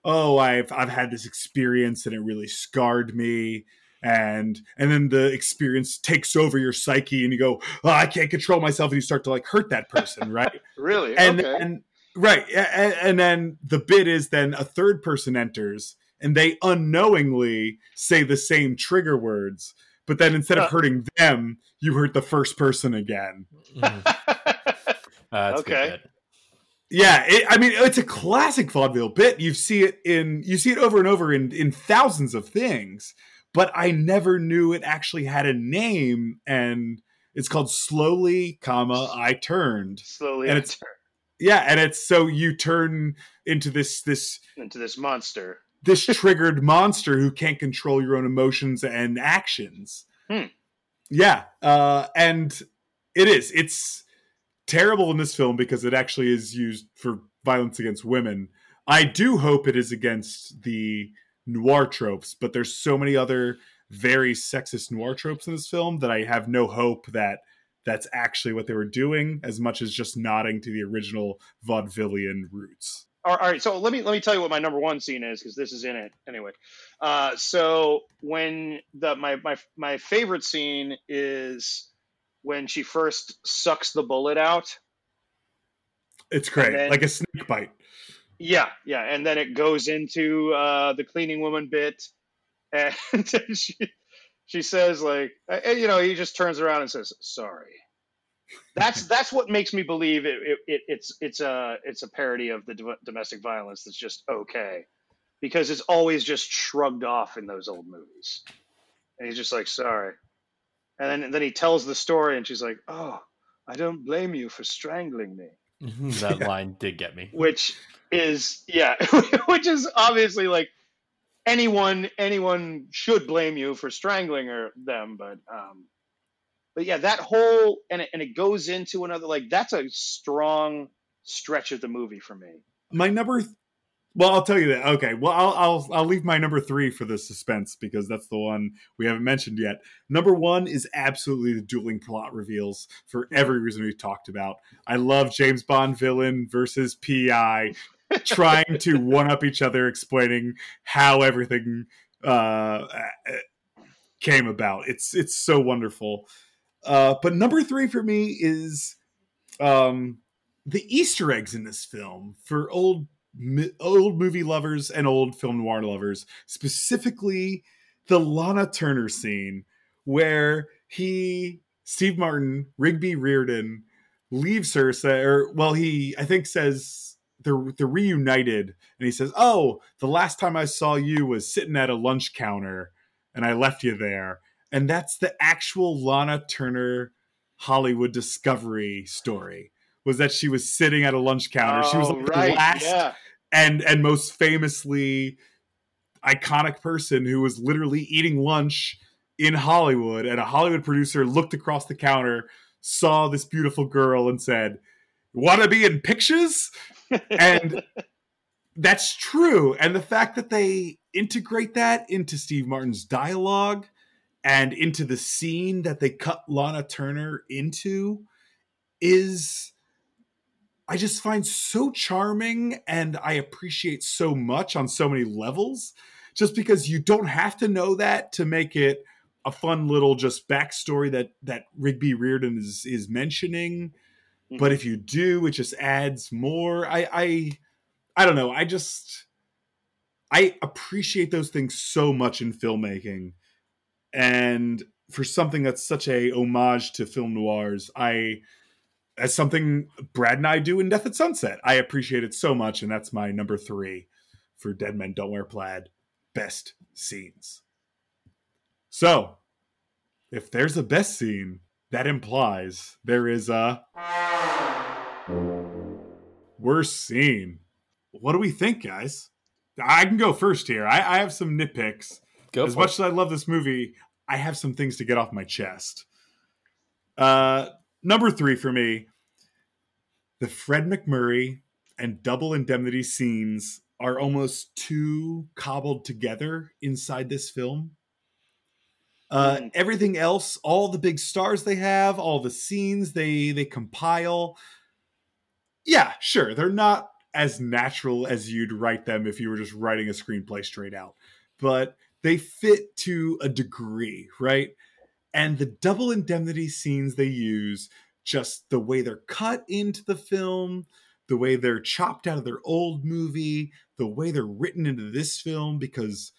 "Oh, I've had this experience and it really scarred me," and then the experience takes over your psyche and you go, "Oh, I can't control myself," and you start to like hurt that person, right? Really? And okay. And then the bit is then a third person enters and they unknowingly say the same trigger words, but then instead of hurting them, you hurt the first person again. Okay. Yeah, it's a classic vaudeville bit. You see it over and over in thousands of things, but I never knew it actually had a name, and it's called Slowly, I Turned. Slowly, and I Turned. Yeah, and it's so you turn into this monster. This triggered monster who can't control your own emotions and actions. Yeah, and it is. It's terrible in this film because it actually is used for violence against women. I do hope it is against the noir tropes, but there's so many other very sexist noir tropes in this film that I have no hope that that's actually what they were doing, as much as just nodding to the original vaudevillian roots. All right, so let me tell you what my number one scene is, because this is in it anyway. So when my favorite scene is when she first sucks the bullet out. It's great, then, like a snake bite. Yeah, and then it goes into the cleaning woman bit, and she says like, he just turns around and says sorry. That's what makes me believe it's a parody of the domestic violence that's just okay, because it's always just shrugged off in those old movies, and he's just like sorry, and then he tells the story, and she's like, "Oh, I don't blame you for strangling me." That line did get me, which is obviously like anyone should blame you for strangling them, But yeah, that whole and it goes into another, like, that's a strong stretch of the movie for me. My number, I'll tell you that. Okay, well, I'll leave my number three for the suspense, because that's the one we haven't mentioned yet. Number one is absolutely the dueling plot reveals for every reason we talked about. I love James Bond villain versus PI trying to one up each other, explaining how everything came about. It's so wonderful. But number three for me is the Easter eggs in this film for old movie lovers and old film noir lovers, specifically the Lana Turner scene where Steve Martin, Rigby Reardon, leaves her. He says they're reunited, and he says, "Oh, the last time I saw you was sitting at a lunch counter, and I left you there." And that's the actual Lana Turner Hollywood discovery story, was that she was sitting at a lunch counter. She was like the last and most famously iconic person who was literally eating lunch in Hollywood. And a Hollywood producer looked across the counter, saw this beautiful girl, and said, "Want to be in pictures?" And that's true. And the fact that they integrate that into Steve Martin's dialogue and into the scene that they cut Lana Turner into is, I just find so charming, and I appreciate so much on so many levels, just because you don't have to know that to make it a fun little just backstory that Rigby Reardon is mentioning. Mm-hmm. But if you do, it just adds more. I don't know. I appreciate those things so much in filmmaking. And for something that's such a homage to film noirs, as something Brad and I do in Death at Sunset, I appreciate it so much. And that's my number three for Dead Men Don't Wear Plaid best scenes. So if there's a best scene, that implies there is a worst scene. What do we think, guys? I can go first here. I have some nitpicks. As much as I love this movie, I have some things to get off my chest. Number three for me, the Fred McMurray and Double Indemnity scenes are almost too cobbled together inside this film. Everything else, all the big stars they have, all the scenes they compile. Yeah, sure. They're not as natural as you'd write them if you were just writing a screenplay straight out, but they fit to a degree, right? And the Double Indemnity scenes they use, just the way they're cut into the film, the way they're chopped out of their old movie, the way they're written into this film, because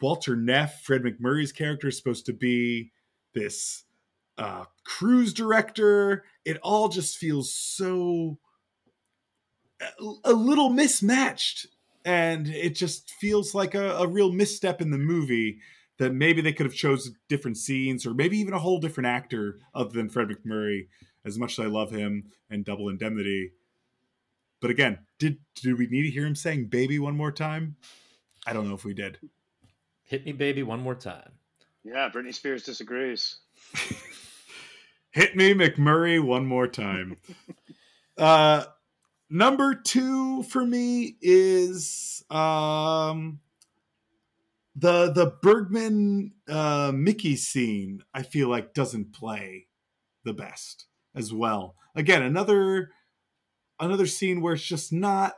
Walter Neff, Fred McMurray's character, is supposed to be this cruise director. It all just feels so a little mismatched. And it just feels like a real misstep in the movie that maybe they could have chosen different scenes or maybe even a whole different actor other than Fred McMurray, as much as I love him and Double Indemnity. But again, did we need to hear him saying baby one more time? I don't know if we did. Hit me, baby, one more time. Yeah, Britney Spears disagrees. Hit me, McMurray, one more time. Number two for me is the Bergman Mickey scene. I feel like doesn't play the best as well. Again, another scene where it's just not.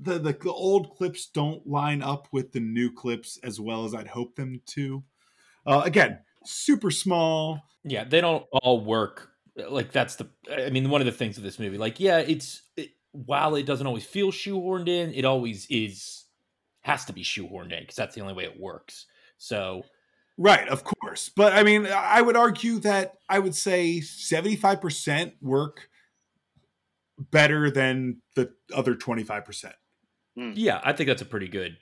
The old clips don't line up with the new clips as well as I'd hope them to. Again, super small. Yeah, they don't all work. Like that's one of the things of this movie. Like, yeah, while it doesn't always feel shoehorned in, it always has to be shoehorned in because that's the only way it works. So, right, of course. But I mean, I would argue that I would say 75% work better than the other 25%. Yeah, I think that's a pretty good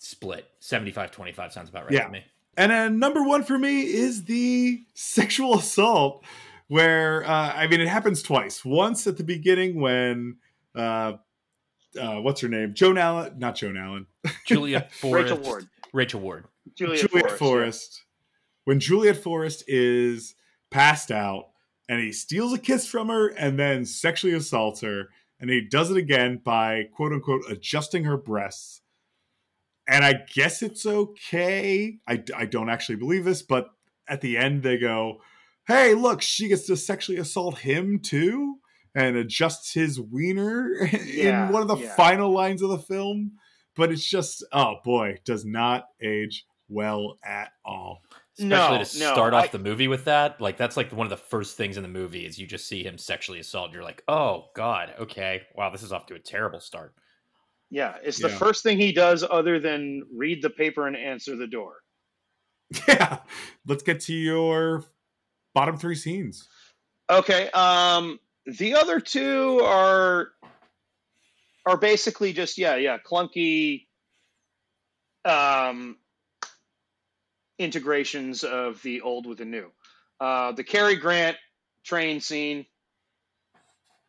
split. 75-25 sounds about right to me. And then number one for me is the sexual assault, where, it happens twice. Once at the beginning when, what's her name? Juliet Forrest. Rachel Ward. Juliet Forrest. When Juliet Forrest is passed out, and he steals a kiss from her and then sexually assaults her. And he does it again by, quote unquote, adjusting her breasts. And I guess it's okay. I don't actually believe this, but at the end they go, hey, look, she gets to sexually assault him too. And adjusts his wiener in one of the final lines of the film. But it's just, oh boy, does not age well at all. Especially to start off the movie with that. Like, that's like one of the first things in the movie is you just see him sexually assault. You're like, oh, God, okay. Wow, this is off to a terrible start. Yeah, it's the first thing he does other than read the paper and answer the door. Yeah. Let's get to your bottom three scenes. Okay. The other two are basically just, clunky... integrations of the old with the new. The Cary Grant train scene.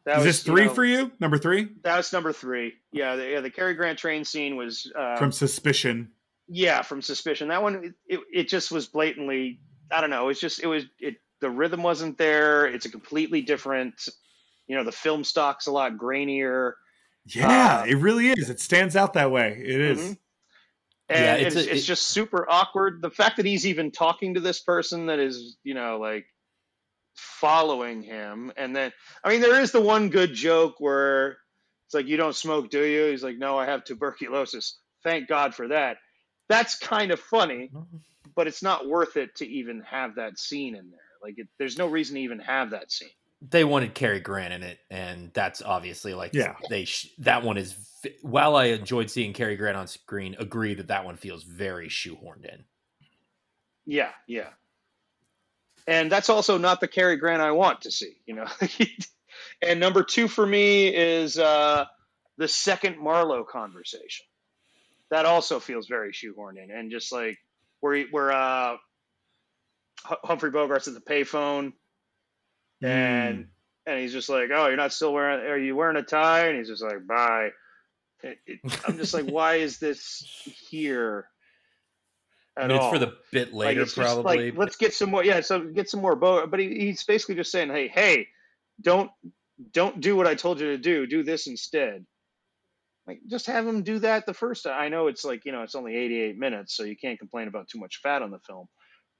Is this three for you? Number three? That's number three. Yeah, the Cary Grant train scene was... from Suspicion. Yeah, from Suspicion. That one, it just was blatantly... I don't know. The rhythm wasn't there. It's a completely different... the film stock's a lot grainier. Yeah, it really is. It stands out that way. It is. Mm-hmm. And it's just super awkward. The fact that he's even talking to this person that is, following him. And then, there is the one good joke where it's like, you don't smoke, do you? He's like, no, I have tuberculosis. Thank God for that. That's kind of funny, but it's not worth it to even have that scene in there. There's no reason to even have that scene. They wanted Cary Grant in it, and that's obviously that one is. While I enjoyed seeing Cary Grant on screen, agree that one feels very shoehorned in. Yeah, yeah, and that's also not the Cary Grant I want to see, And number two for me is the second Marlowe conversation. That also feels very shoehorned in, and just like where Humphrey Bogart's at the payphone. And he's just like, oh, you're not still wearing? Are you wearing a tie? And he's just like, bye. I'm just like, why is this here? It's for the bit later, probably. Let's get some more. Yeah, so get some more. But he's basically just saying, hey, don't do what I told you to do. Do this instead. Like, just have him do that the first time. I know it's only 88 minutes, so you can't complain about too much fat on the film,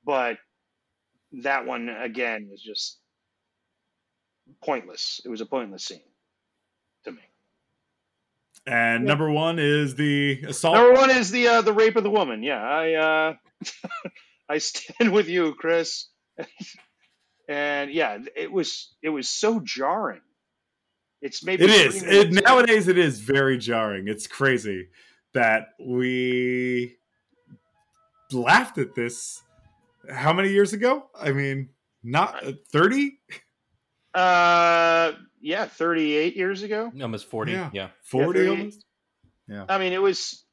but. that one, again, was just pointless. It was a pointless scene to me. And number one is the assault. Number one is the rape of the woman. Yeah, I stand with you, Chris. And yeah, it was so jarring. It's maybe it is. Nowadays it is very jarring. It's crazy that we laughed at this. How many years ago? I mean, not 30. 38 years ago. Almost 40. Yeah. 40 almost. Yeah. I mean, it was,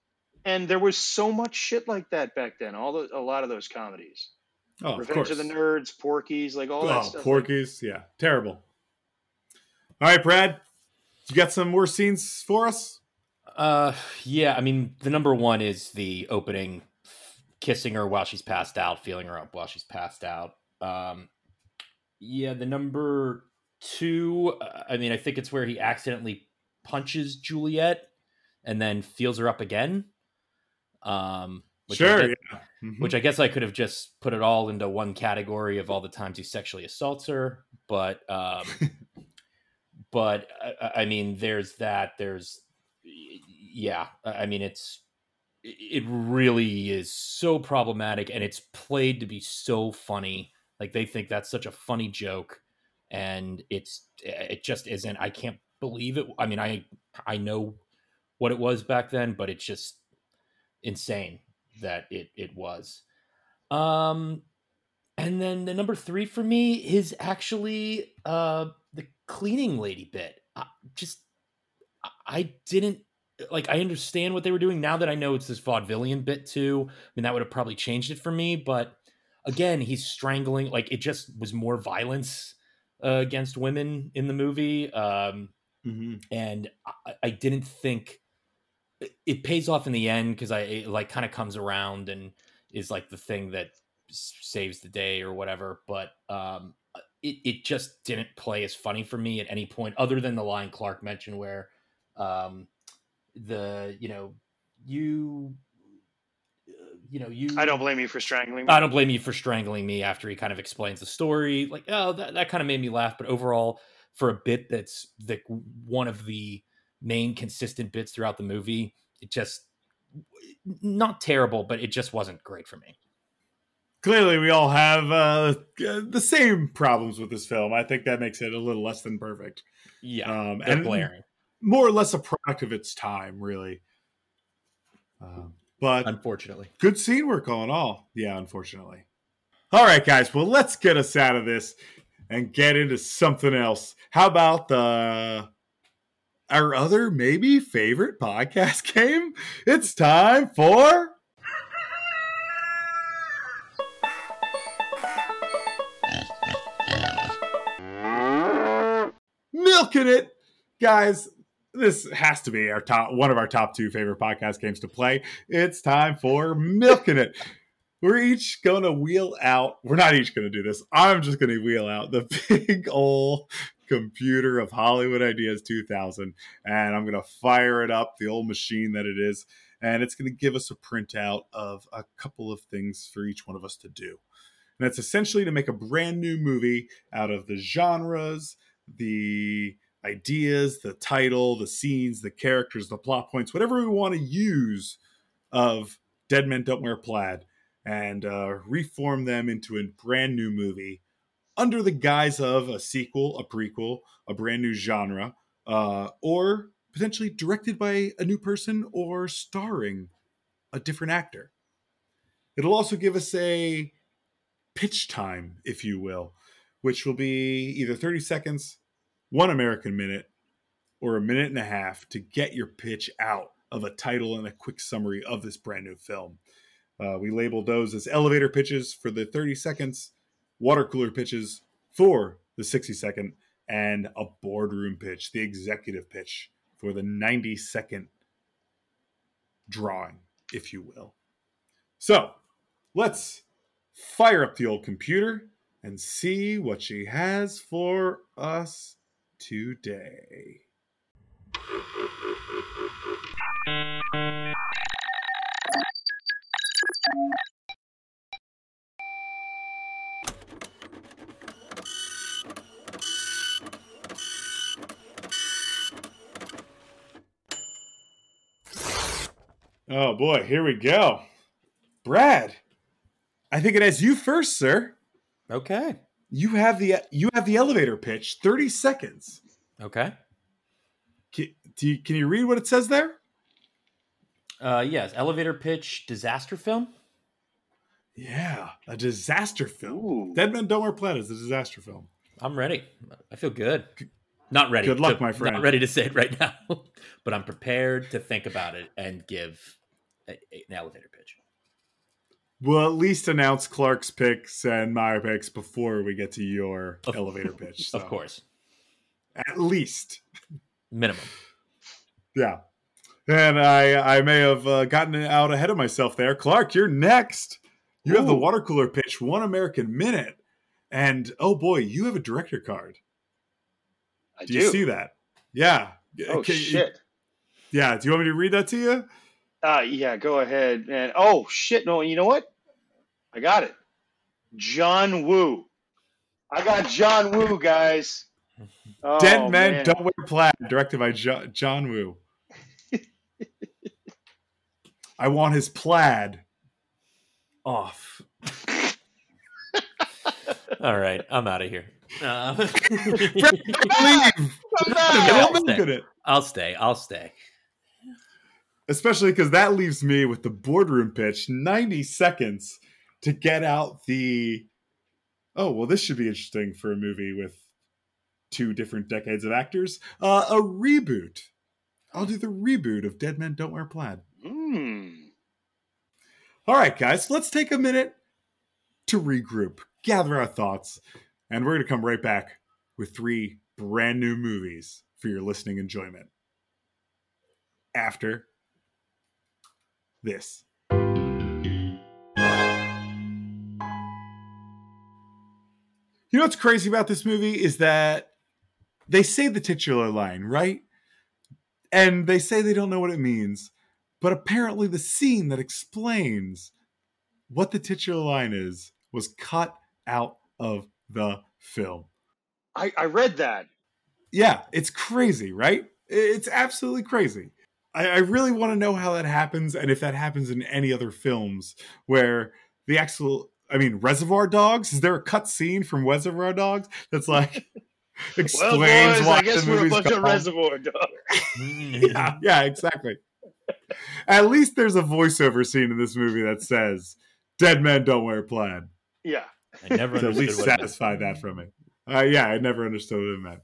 and there was so much shit like that back then. A lot of those comedies. Oh, Revenge of the Nerds, Porky's, like all that stuff. Porky's, yeah. Terrible. All right, Brad, you got some more scenes for us? Yeah, I mean, the number one is the opening, kissing her while she's passed out, feeling her up while she's passed out. Yeah, the number two, I mean, I think it's where he accidentally punches Juliet and then feels her up again. Which I guess I could have just put it all into one category of all the times he sexually assaults her. But, but I mean, there's that. I mean, it really is so problematic, and it's played to be so funny. Like, they think that's such a funny joke, and it just isn't. I can't believe it. I mean, I know what it was back then, but it's just insane that it was. And then the number three for me is actually the cleaning lady bit. I didn't like. I understand what they were doing now that I know it's this vaudevillian bit too. I mean, that would have probably changed it for me. But again, he's strangling. Like, it just was more violence against women in the movie. And I didn't think. It pays off in the end because it like kind of comes around and is like the thing that saves the day or whatever. But it just didn't play as funny for me at any point, other than the line Clark mentioned where I don't blame you for strangling me. I don't blame you for strangling me after he kind of explains the story. Like, oh, that kind of made me laugh. But overall, for a bit that's like one of the main consistent bits throughout the movie, it just not terrible, but it just wasn't great for me. Clearly we all have the same problems with this film. I think that makes it a little less than perfect. And blaring, more or less a product of its time, really. But unfortunately, good scene work all in all. Yeah, unfortunately. All right, guys, well, let's get us out of this and get into something else. How about our other maybe favorite podcast game? It's time for Milking It. Guys, this has to be one of our top two favorite podcast games to play. It's time for Milking It. We're not each going to do this. I'm just going to wheel out the big old computer of Hollywood Ideas 2000, and I'm going to fire it up, the old machine that it is, and it's going to give us a printout of a couple of things for each one of us to do. And that's essentially to make a brand new movie out of the genres, the ideas, the title, the scenes, the characters, the plot points, whatever we want to use of Dead Men Don't Wear Plaid, and reform them into a brand new movie under the guise of a sequel, a prequel, a brand new genre, or potentially directed by a new person or starring a different actor. It'll also give us a pitch time, if you will, which will be either 30 seconds, 1 American minute, or 1.5 minutes to get your pitch out of a title and a quick summary of this brand new film. We label those as elevator pitches for the 30 seconds, water cooler pitches for the 60-second, and a boardroom pitch, the executive pitch, for the 90-second drawing, if you will. So let's fire up the old computer and see what she has for us today. Oh, boy. Here we go. Brad, I think it has you first, sir. Okay. You have the elevator pitch, 30 seconds. Okay. Can you read what it says there? Yes. Elevator pitch, disaster film. Yeah, a disaster film. Ooh. Dead Men Don't Wear Plaid is a disaster film. I'm ready. I feel good. Not ready. Good luck, my friend. Not ready to say it right now, but I'm prepared to think about it and give an elevator pitch. We'll at least announce Clark's picks and my picks before we get to your elevator pitch. So. Of course. At least. Minimum. Yeah. And I may have gotten out ahead of myself there. Clark, you're next. You have the water cooler pitch, One American Minute. And, oh, boy, you have a director card. Do you see that? Yeah. Oh, shit. Yeah. Do you want me to read that to you? Yeah, go ahead, man. Oh, shit. No, you know what? I got it. John Woo. I got John Woo, guys. Oh, Dead Men Don't Wear Plaid, directed by John Woo. I want his plaid off. All right, I'm out of here. I'll stay. Especially because that leaves me with the boardroom pitch, 90 seconds to get out the, oh, well, this should be interesting for a movie with two different decades of actors. A reboot. I'll do the reboot of Dead Men Don't Wear Plaid. All right, guys, let's take a minute to regroup, gather our thoughts, and we're going to come right back with three brand new movies for your listening enjoyment. After this. You know what's crazy about this movie is that they say the titular line, right? And they say they don't know what it means. But apparently the scene that explains what the titular line is was cut out of the film. I read that. Yeah, it's crazy, right? It's absolutely crazy. I really want to know how that happens and if that happens in any other films where the actual... I mean, Reservoir Dogs? Is there a cut scene from Reservoir Dogs that's like... explains well, boys, why I guess the we're a bunch called. Of Reservoir Dogs. yeah, exactly. At least there's a voiceover scene in this movie that says, Dead Men Don't Wear Plaid. Yeah. I never understood. At least satisfy that from me. Yeah, I never understood what it meant.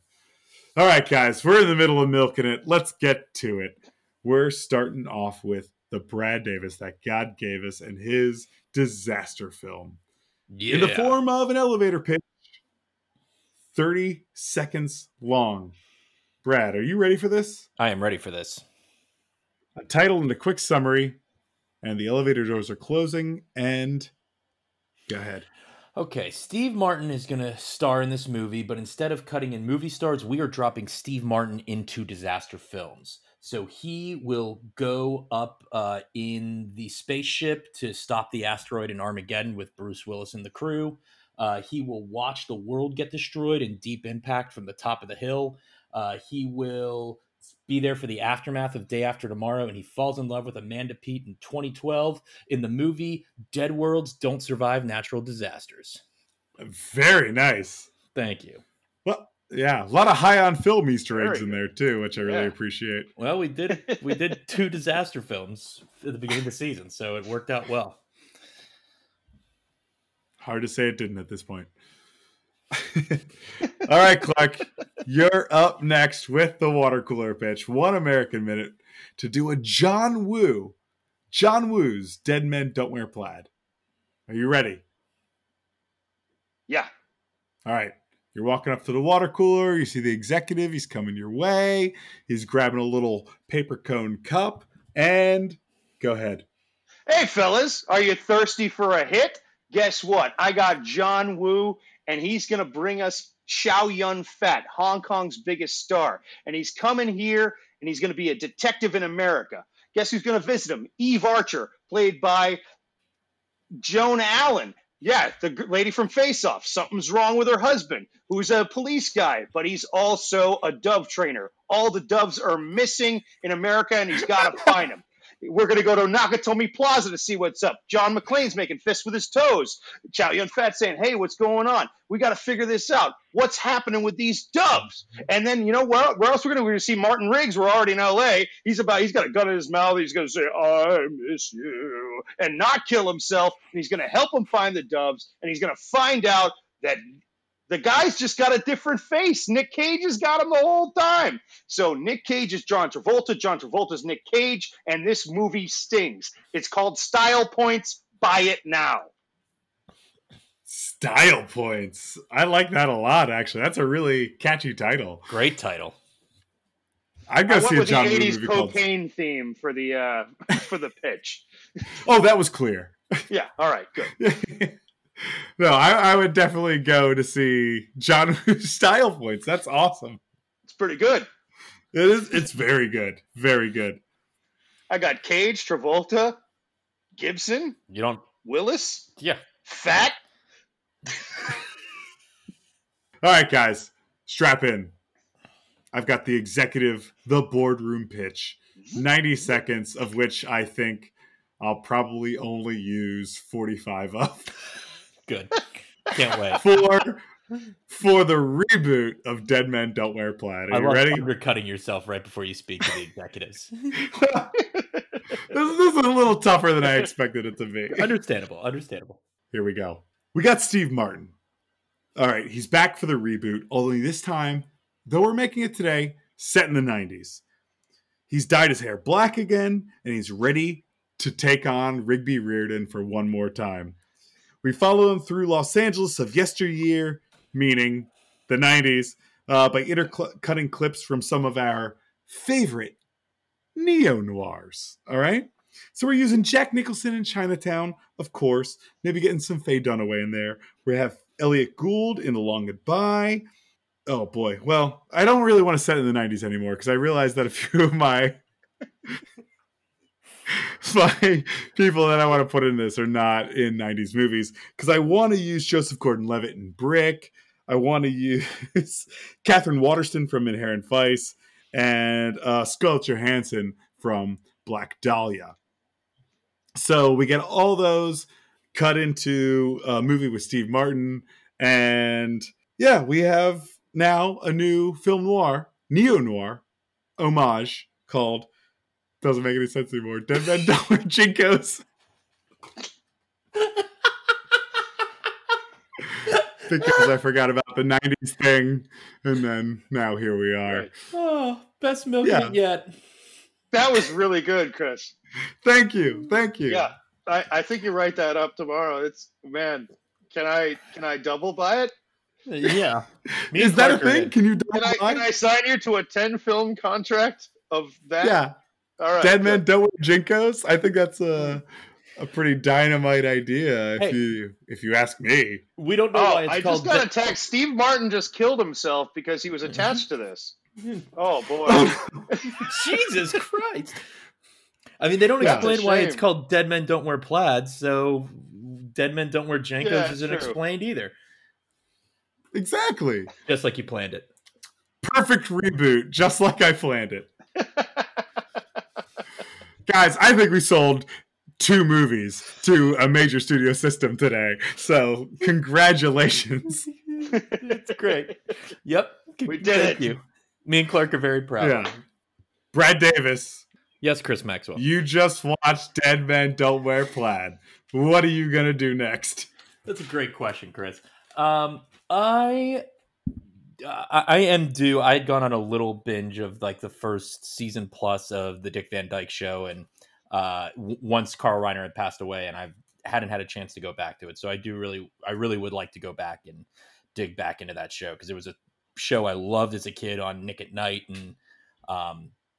All right, guys, we're in the middle of milking it. Let's get to it. We're starting off with the Brad Davis that God gave us and his disaster film. Yeah. In the form of an elevator pitch, 30 seconds long. Brad, are you ready for this? I am ready for this. A title and a quick summary, and the elevator doors are closing, and go ahead. Okay, Steve Martin is going to star in this movie, but instead of cutting in movie stars, we are dropping Steve Martin into disaster films. So he will go up in the spaceship to stop the asteroid in Armageddon with Bruce Willis and the crew. He will watch the world get destroyed in Deep Impact from the top of the hill. He will... be there for the aftermath of Day After Tomorrow, and he falls in love with Amanda Peet in 2012 in the movie Dead Worlds Don't Survive Natural Disasters. Very nice. Thank you. Well, yeah, a lot of High On Film Easter eggs in there too, which I really appreciate. Well, we did two disaster films at the beginning of the season, so it worked out well. Hard to say it didn't at this point. All right, Clark, you're up next with the water cooler pitch, One American Minute, to do a John Woo's Dead Men Don't Wear Plaid. Are you ready? Yeah. All right. You're walking up to the water cooler. You see the executive. He's coming your way. He's grabbing a little paper cone cup. And go ahead. Hey, fellas, are you thirsty for a hit? Guess what? I got John Woo. And he's going to bring us Chow Yun-fat, Hong Kong's biggest star. And he's coming here, and he's going to be a detective in America. Guess who's going to visit him? Eve Archer, played by Joan Allen. Yeah, the lady from Face Off. Something's wrong with her husband, who's a police guy, but he's also a dove trainer. All the doves are missing in America, and he's got to find them. We're going to go to Nakatomi Plaza to see what's up. John McClane's making fists with his toes. Chow Yun-fat saying, hey, what's going on? We got to figure this out. What's happening with these dubs? And then, you know, where else we're going to see Martin Riggs? We're already in L.A. He's got a gun in his mouth. He's going to say, I miss you, and not kill himself. And he's going to help him find the dubs. And he's going to find out that the guy's just got a different face. Nick Cage has got him the whole time. So Nick Cage is John Travolta. John Travolta's Nick Cage. And this movie stings. It's called Style Points. Buy it now. Style Points. I like that a lot, actually. That's a really catchy title. Great title. I'd go see a John Woo movie called... cocaine theme for the pitch. Oh, that was clear. Yeah. All right. Good. No, I would definitely go to see John Woo's Style Points. That's awesome. It's pretty good. It is. It's very good. Very good. I got Cage, Travolta, Gibson. You don't Willis. Yeah. Fat. All right, guys, strap in. I've got the executive, the boardroom pitch. 90 seconds of which I think I'll probably only use 45 of. Good. Can't wait. For the reboot of Dead Men Don't Wear Plaid. Are you ready? You're cutting yourself right before you speak to the executives. This is a little tougher than I expected it to be. Understandable. Here we go. We got Steve Martin. All right, he's back for the reboot, only this time, though we're making it today, set in the 90s. He's dyed his hair black again, and he's ready to take on Rigby Reardon for one more time. We follow him through Los Angeles of yesteryear, meaning the 90s, by intercutting clips from some of our favorite neo-noirs, all right? So we're using Jack Nicholson in Chinatown, of course, maybe getting some Faye Dunaway in there. We have Elliot Gould in The Long Goodbye. Oh, boy. Well, I don't really want to set in the 90s anymore because I realized that a few of my people that I want to put in this are not in 90s movies, because I want to use Joseph Gordon-Levitt in Brick. I want to use Catherine Waterston from Inherent Vice and Scarlett Johansson from Black Dahlia. So we get all those cut into a movie with Steve Martin. And yeah, we have now a new film noir, neo-noir, homage called, doesn't make any sense anymore, Dead Men Don't Wear Jinkos. Because I forgot about the 90s thing. And then now here we are. Oh, best milk yet. That was really good, Chris. Thank you. Yeah. I think you write that up tomorrow. It's, man, can I double buy it? Yeah. Is that a thing? Can you double buy it? Can I sign you to a 10-film contract of that? Yeah. All right. Dead Men Don't Wear Jinkos? I think that's a pretty dynamite idea if you ask me. We don't know why it's called. I just got a text. Steve Martin just killed himself because he was attached to this. Oh, boy. Jesus Christ. I mean, they don't explain why it's called Dead Men Don't Wear Plaid, so Dead Men Don't Wear Jankos isn't explained either. Exactly. Just like you planned it. Perfect reboot, just like I planned it. Guys, I think we sold 2 movies to a major studio system today, so congratulations. That's great. Yep. We did it. Thank you. Me and Clark are very proud. Yeah. Brad Davis. Yes, Chris Maxwell. You just watched Dead Men Don't Wear Plaid. What are you going to do next? That's a great question, Chris. I am due. I had gone on a little binge of like the first season plus of The Dick Van Dyke Show. And once Carl Reiner had passed away, and I hadn't had a chance to go back to it. So I really would like to go back and dig back into that show, because it was a show I loved as a kid on Nick at Night. And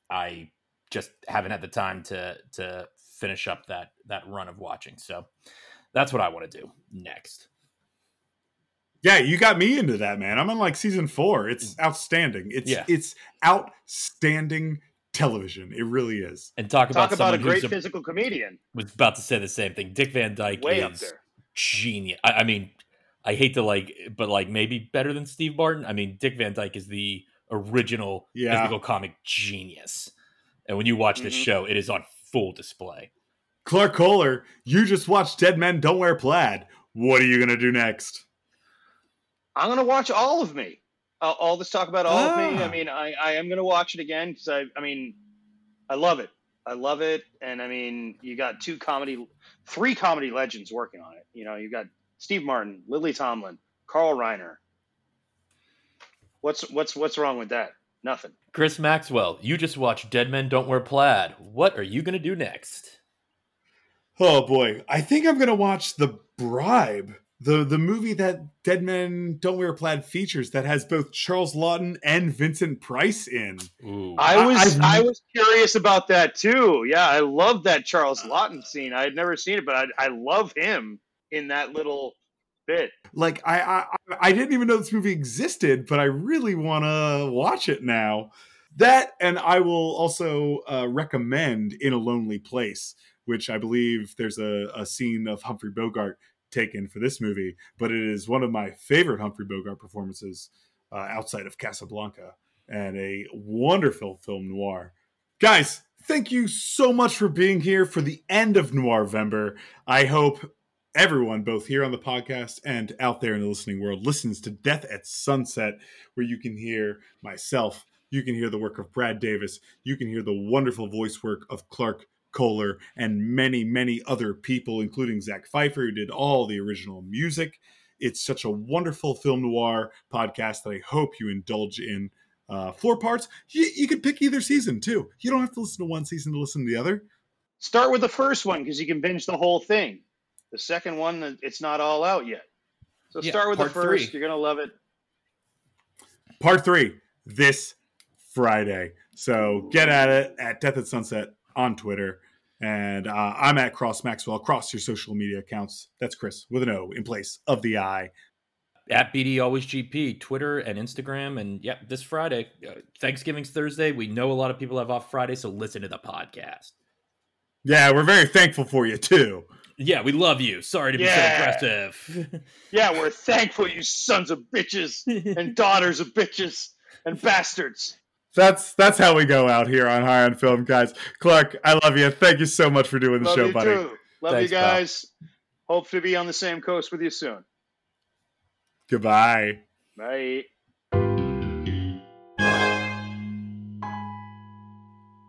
I just haven't had the time to finish up that run of watching. So that's what I want to do next. Yeah, you got me into that, man. I'm on like season 4. It's outstanding. It's outstanding television. It really is. And talk about someone about a great physical comedian. Was about to say the same thing. Dick Van Dyke is genius. I mean, I hate to but maybe better than Steve Martin. I mean, Dick Van Dyke is the original physical comic genius. And when you watch this show, it is on full display. Clark Kohler, you just watched Dead Men Don't Wear Plaid. What are you going to do next? I'm going to watch All of Me. All this talk about All of Me. I mean, I am going to watch it again because I mean, I love it. I love it. And I mean, you got three comedy legends working on it. You know, you got Steve Martin, Lily Tomlin, Carl Reiner. What's wrong with that? Nothing. Chris Maxwell, you just watched Dead Men Don't Wear Plaid. What are you going to do next? Oh boy, I think I'm going to watch The Bribe, the movie that Dead Men Don't Wear Plaid features that has both Charles Laughton and Vincent Price in. Ooh. I was curious about that too. Yeah, I love that Charles Laughton scene. I had never seen it, but I love him in that little bit. Like I didn't even know this movie existed, but I really want to watch it now. That, and I will also recommend In a Lonely Place, which I believe there's a scene of Humphrey Bogart taken for this movie, but it is one of my favorite Humphrey Bogart performances outside of Casablanca, and a wonderful film noir. Guys, thank you so much for being here for the end of Noir Vember. I hope everyone, both here on the podcast and out there in the listening world, listens to Death at Sunset, where you can hear myself, you can hear the work of Brad Davis, you can hear the wonderful voice work of Clark Kohler, and many, many other people, including Zach Pfeiffer, who did all the original music. It's such a wonderful film noir podcast that I hope you indulge in. 4 parts. You could pick either season, too. You don't have to listen to one season to listen to the other. Start with the first one, because you can binge the whole thing. The second one, it's not all out yet. So start with the first. You're going to love it. Part 3, this Friday. So get at it at Death at Sunset on Twitter, and I'm at Cross Maxwell across your social media accounts. That's Chris with an O in place of the I. At BD Always GP, Twitter and Instagram, and this Friday, Thanksgiving's Thursday. We know a lot of people have off Friday, so listen to the podcast. Yeah, we're very thankful for you too. Yeah, we love you. Sorry to be so aggressive. Yeah, we're thankful, you sons of bitches and daughters of bitches and bastards. That's how we go out here on High on Film, guys. Clark, I love you. Thank you so much for doing the show, buddy. Love you too. Love you guys. Pal. Hope to be on the same coast with you soon. Goodbye. Bye.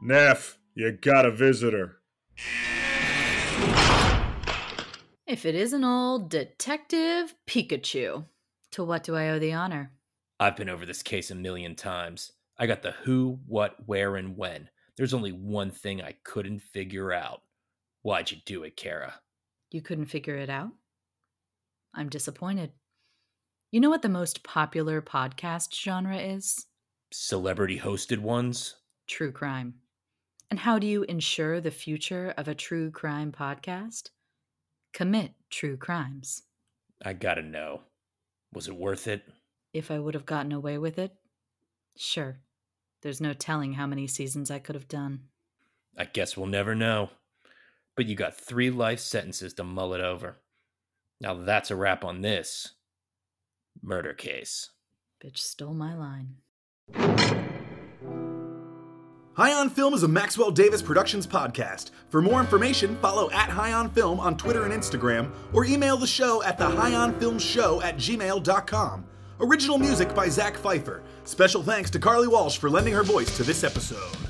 Neff, you got a visitor. If it isn't old Detective Pikachu, to what do I owe the honor? I've been over this case a million times. I got the who, what, where, and when. There's only one thing I couldn't figure out. Why'd you do it, Kara? You couldn't figure it out? I'm disappointed. You know what the most popular podcast genre is? Celebrity-hosted ones? True crime. And how do you ensure the future of a true crime podcast? Commit true crimes. I gotta know. Was it worth it? If I would have gotten away with it, sure. There's no telling how many seasons I could have done. I guess we'll never know. But you got 3 life sentences to mull it over. Now that's a wrap on this murder case. Bitch stole my line. High on Film is a Maxwell Davis Productions podcast. For more information, follow at High on Film on Twitter and Instagram, or email the show at thehighnfilmshow@gmail.com. Original music by Zach Pfeiffer. Special thanks to Carly Walsh for lending her voice to this episode.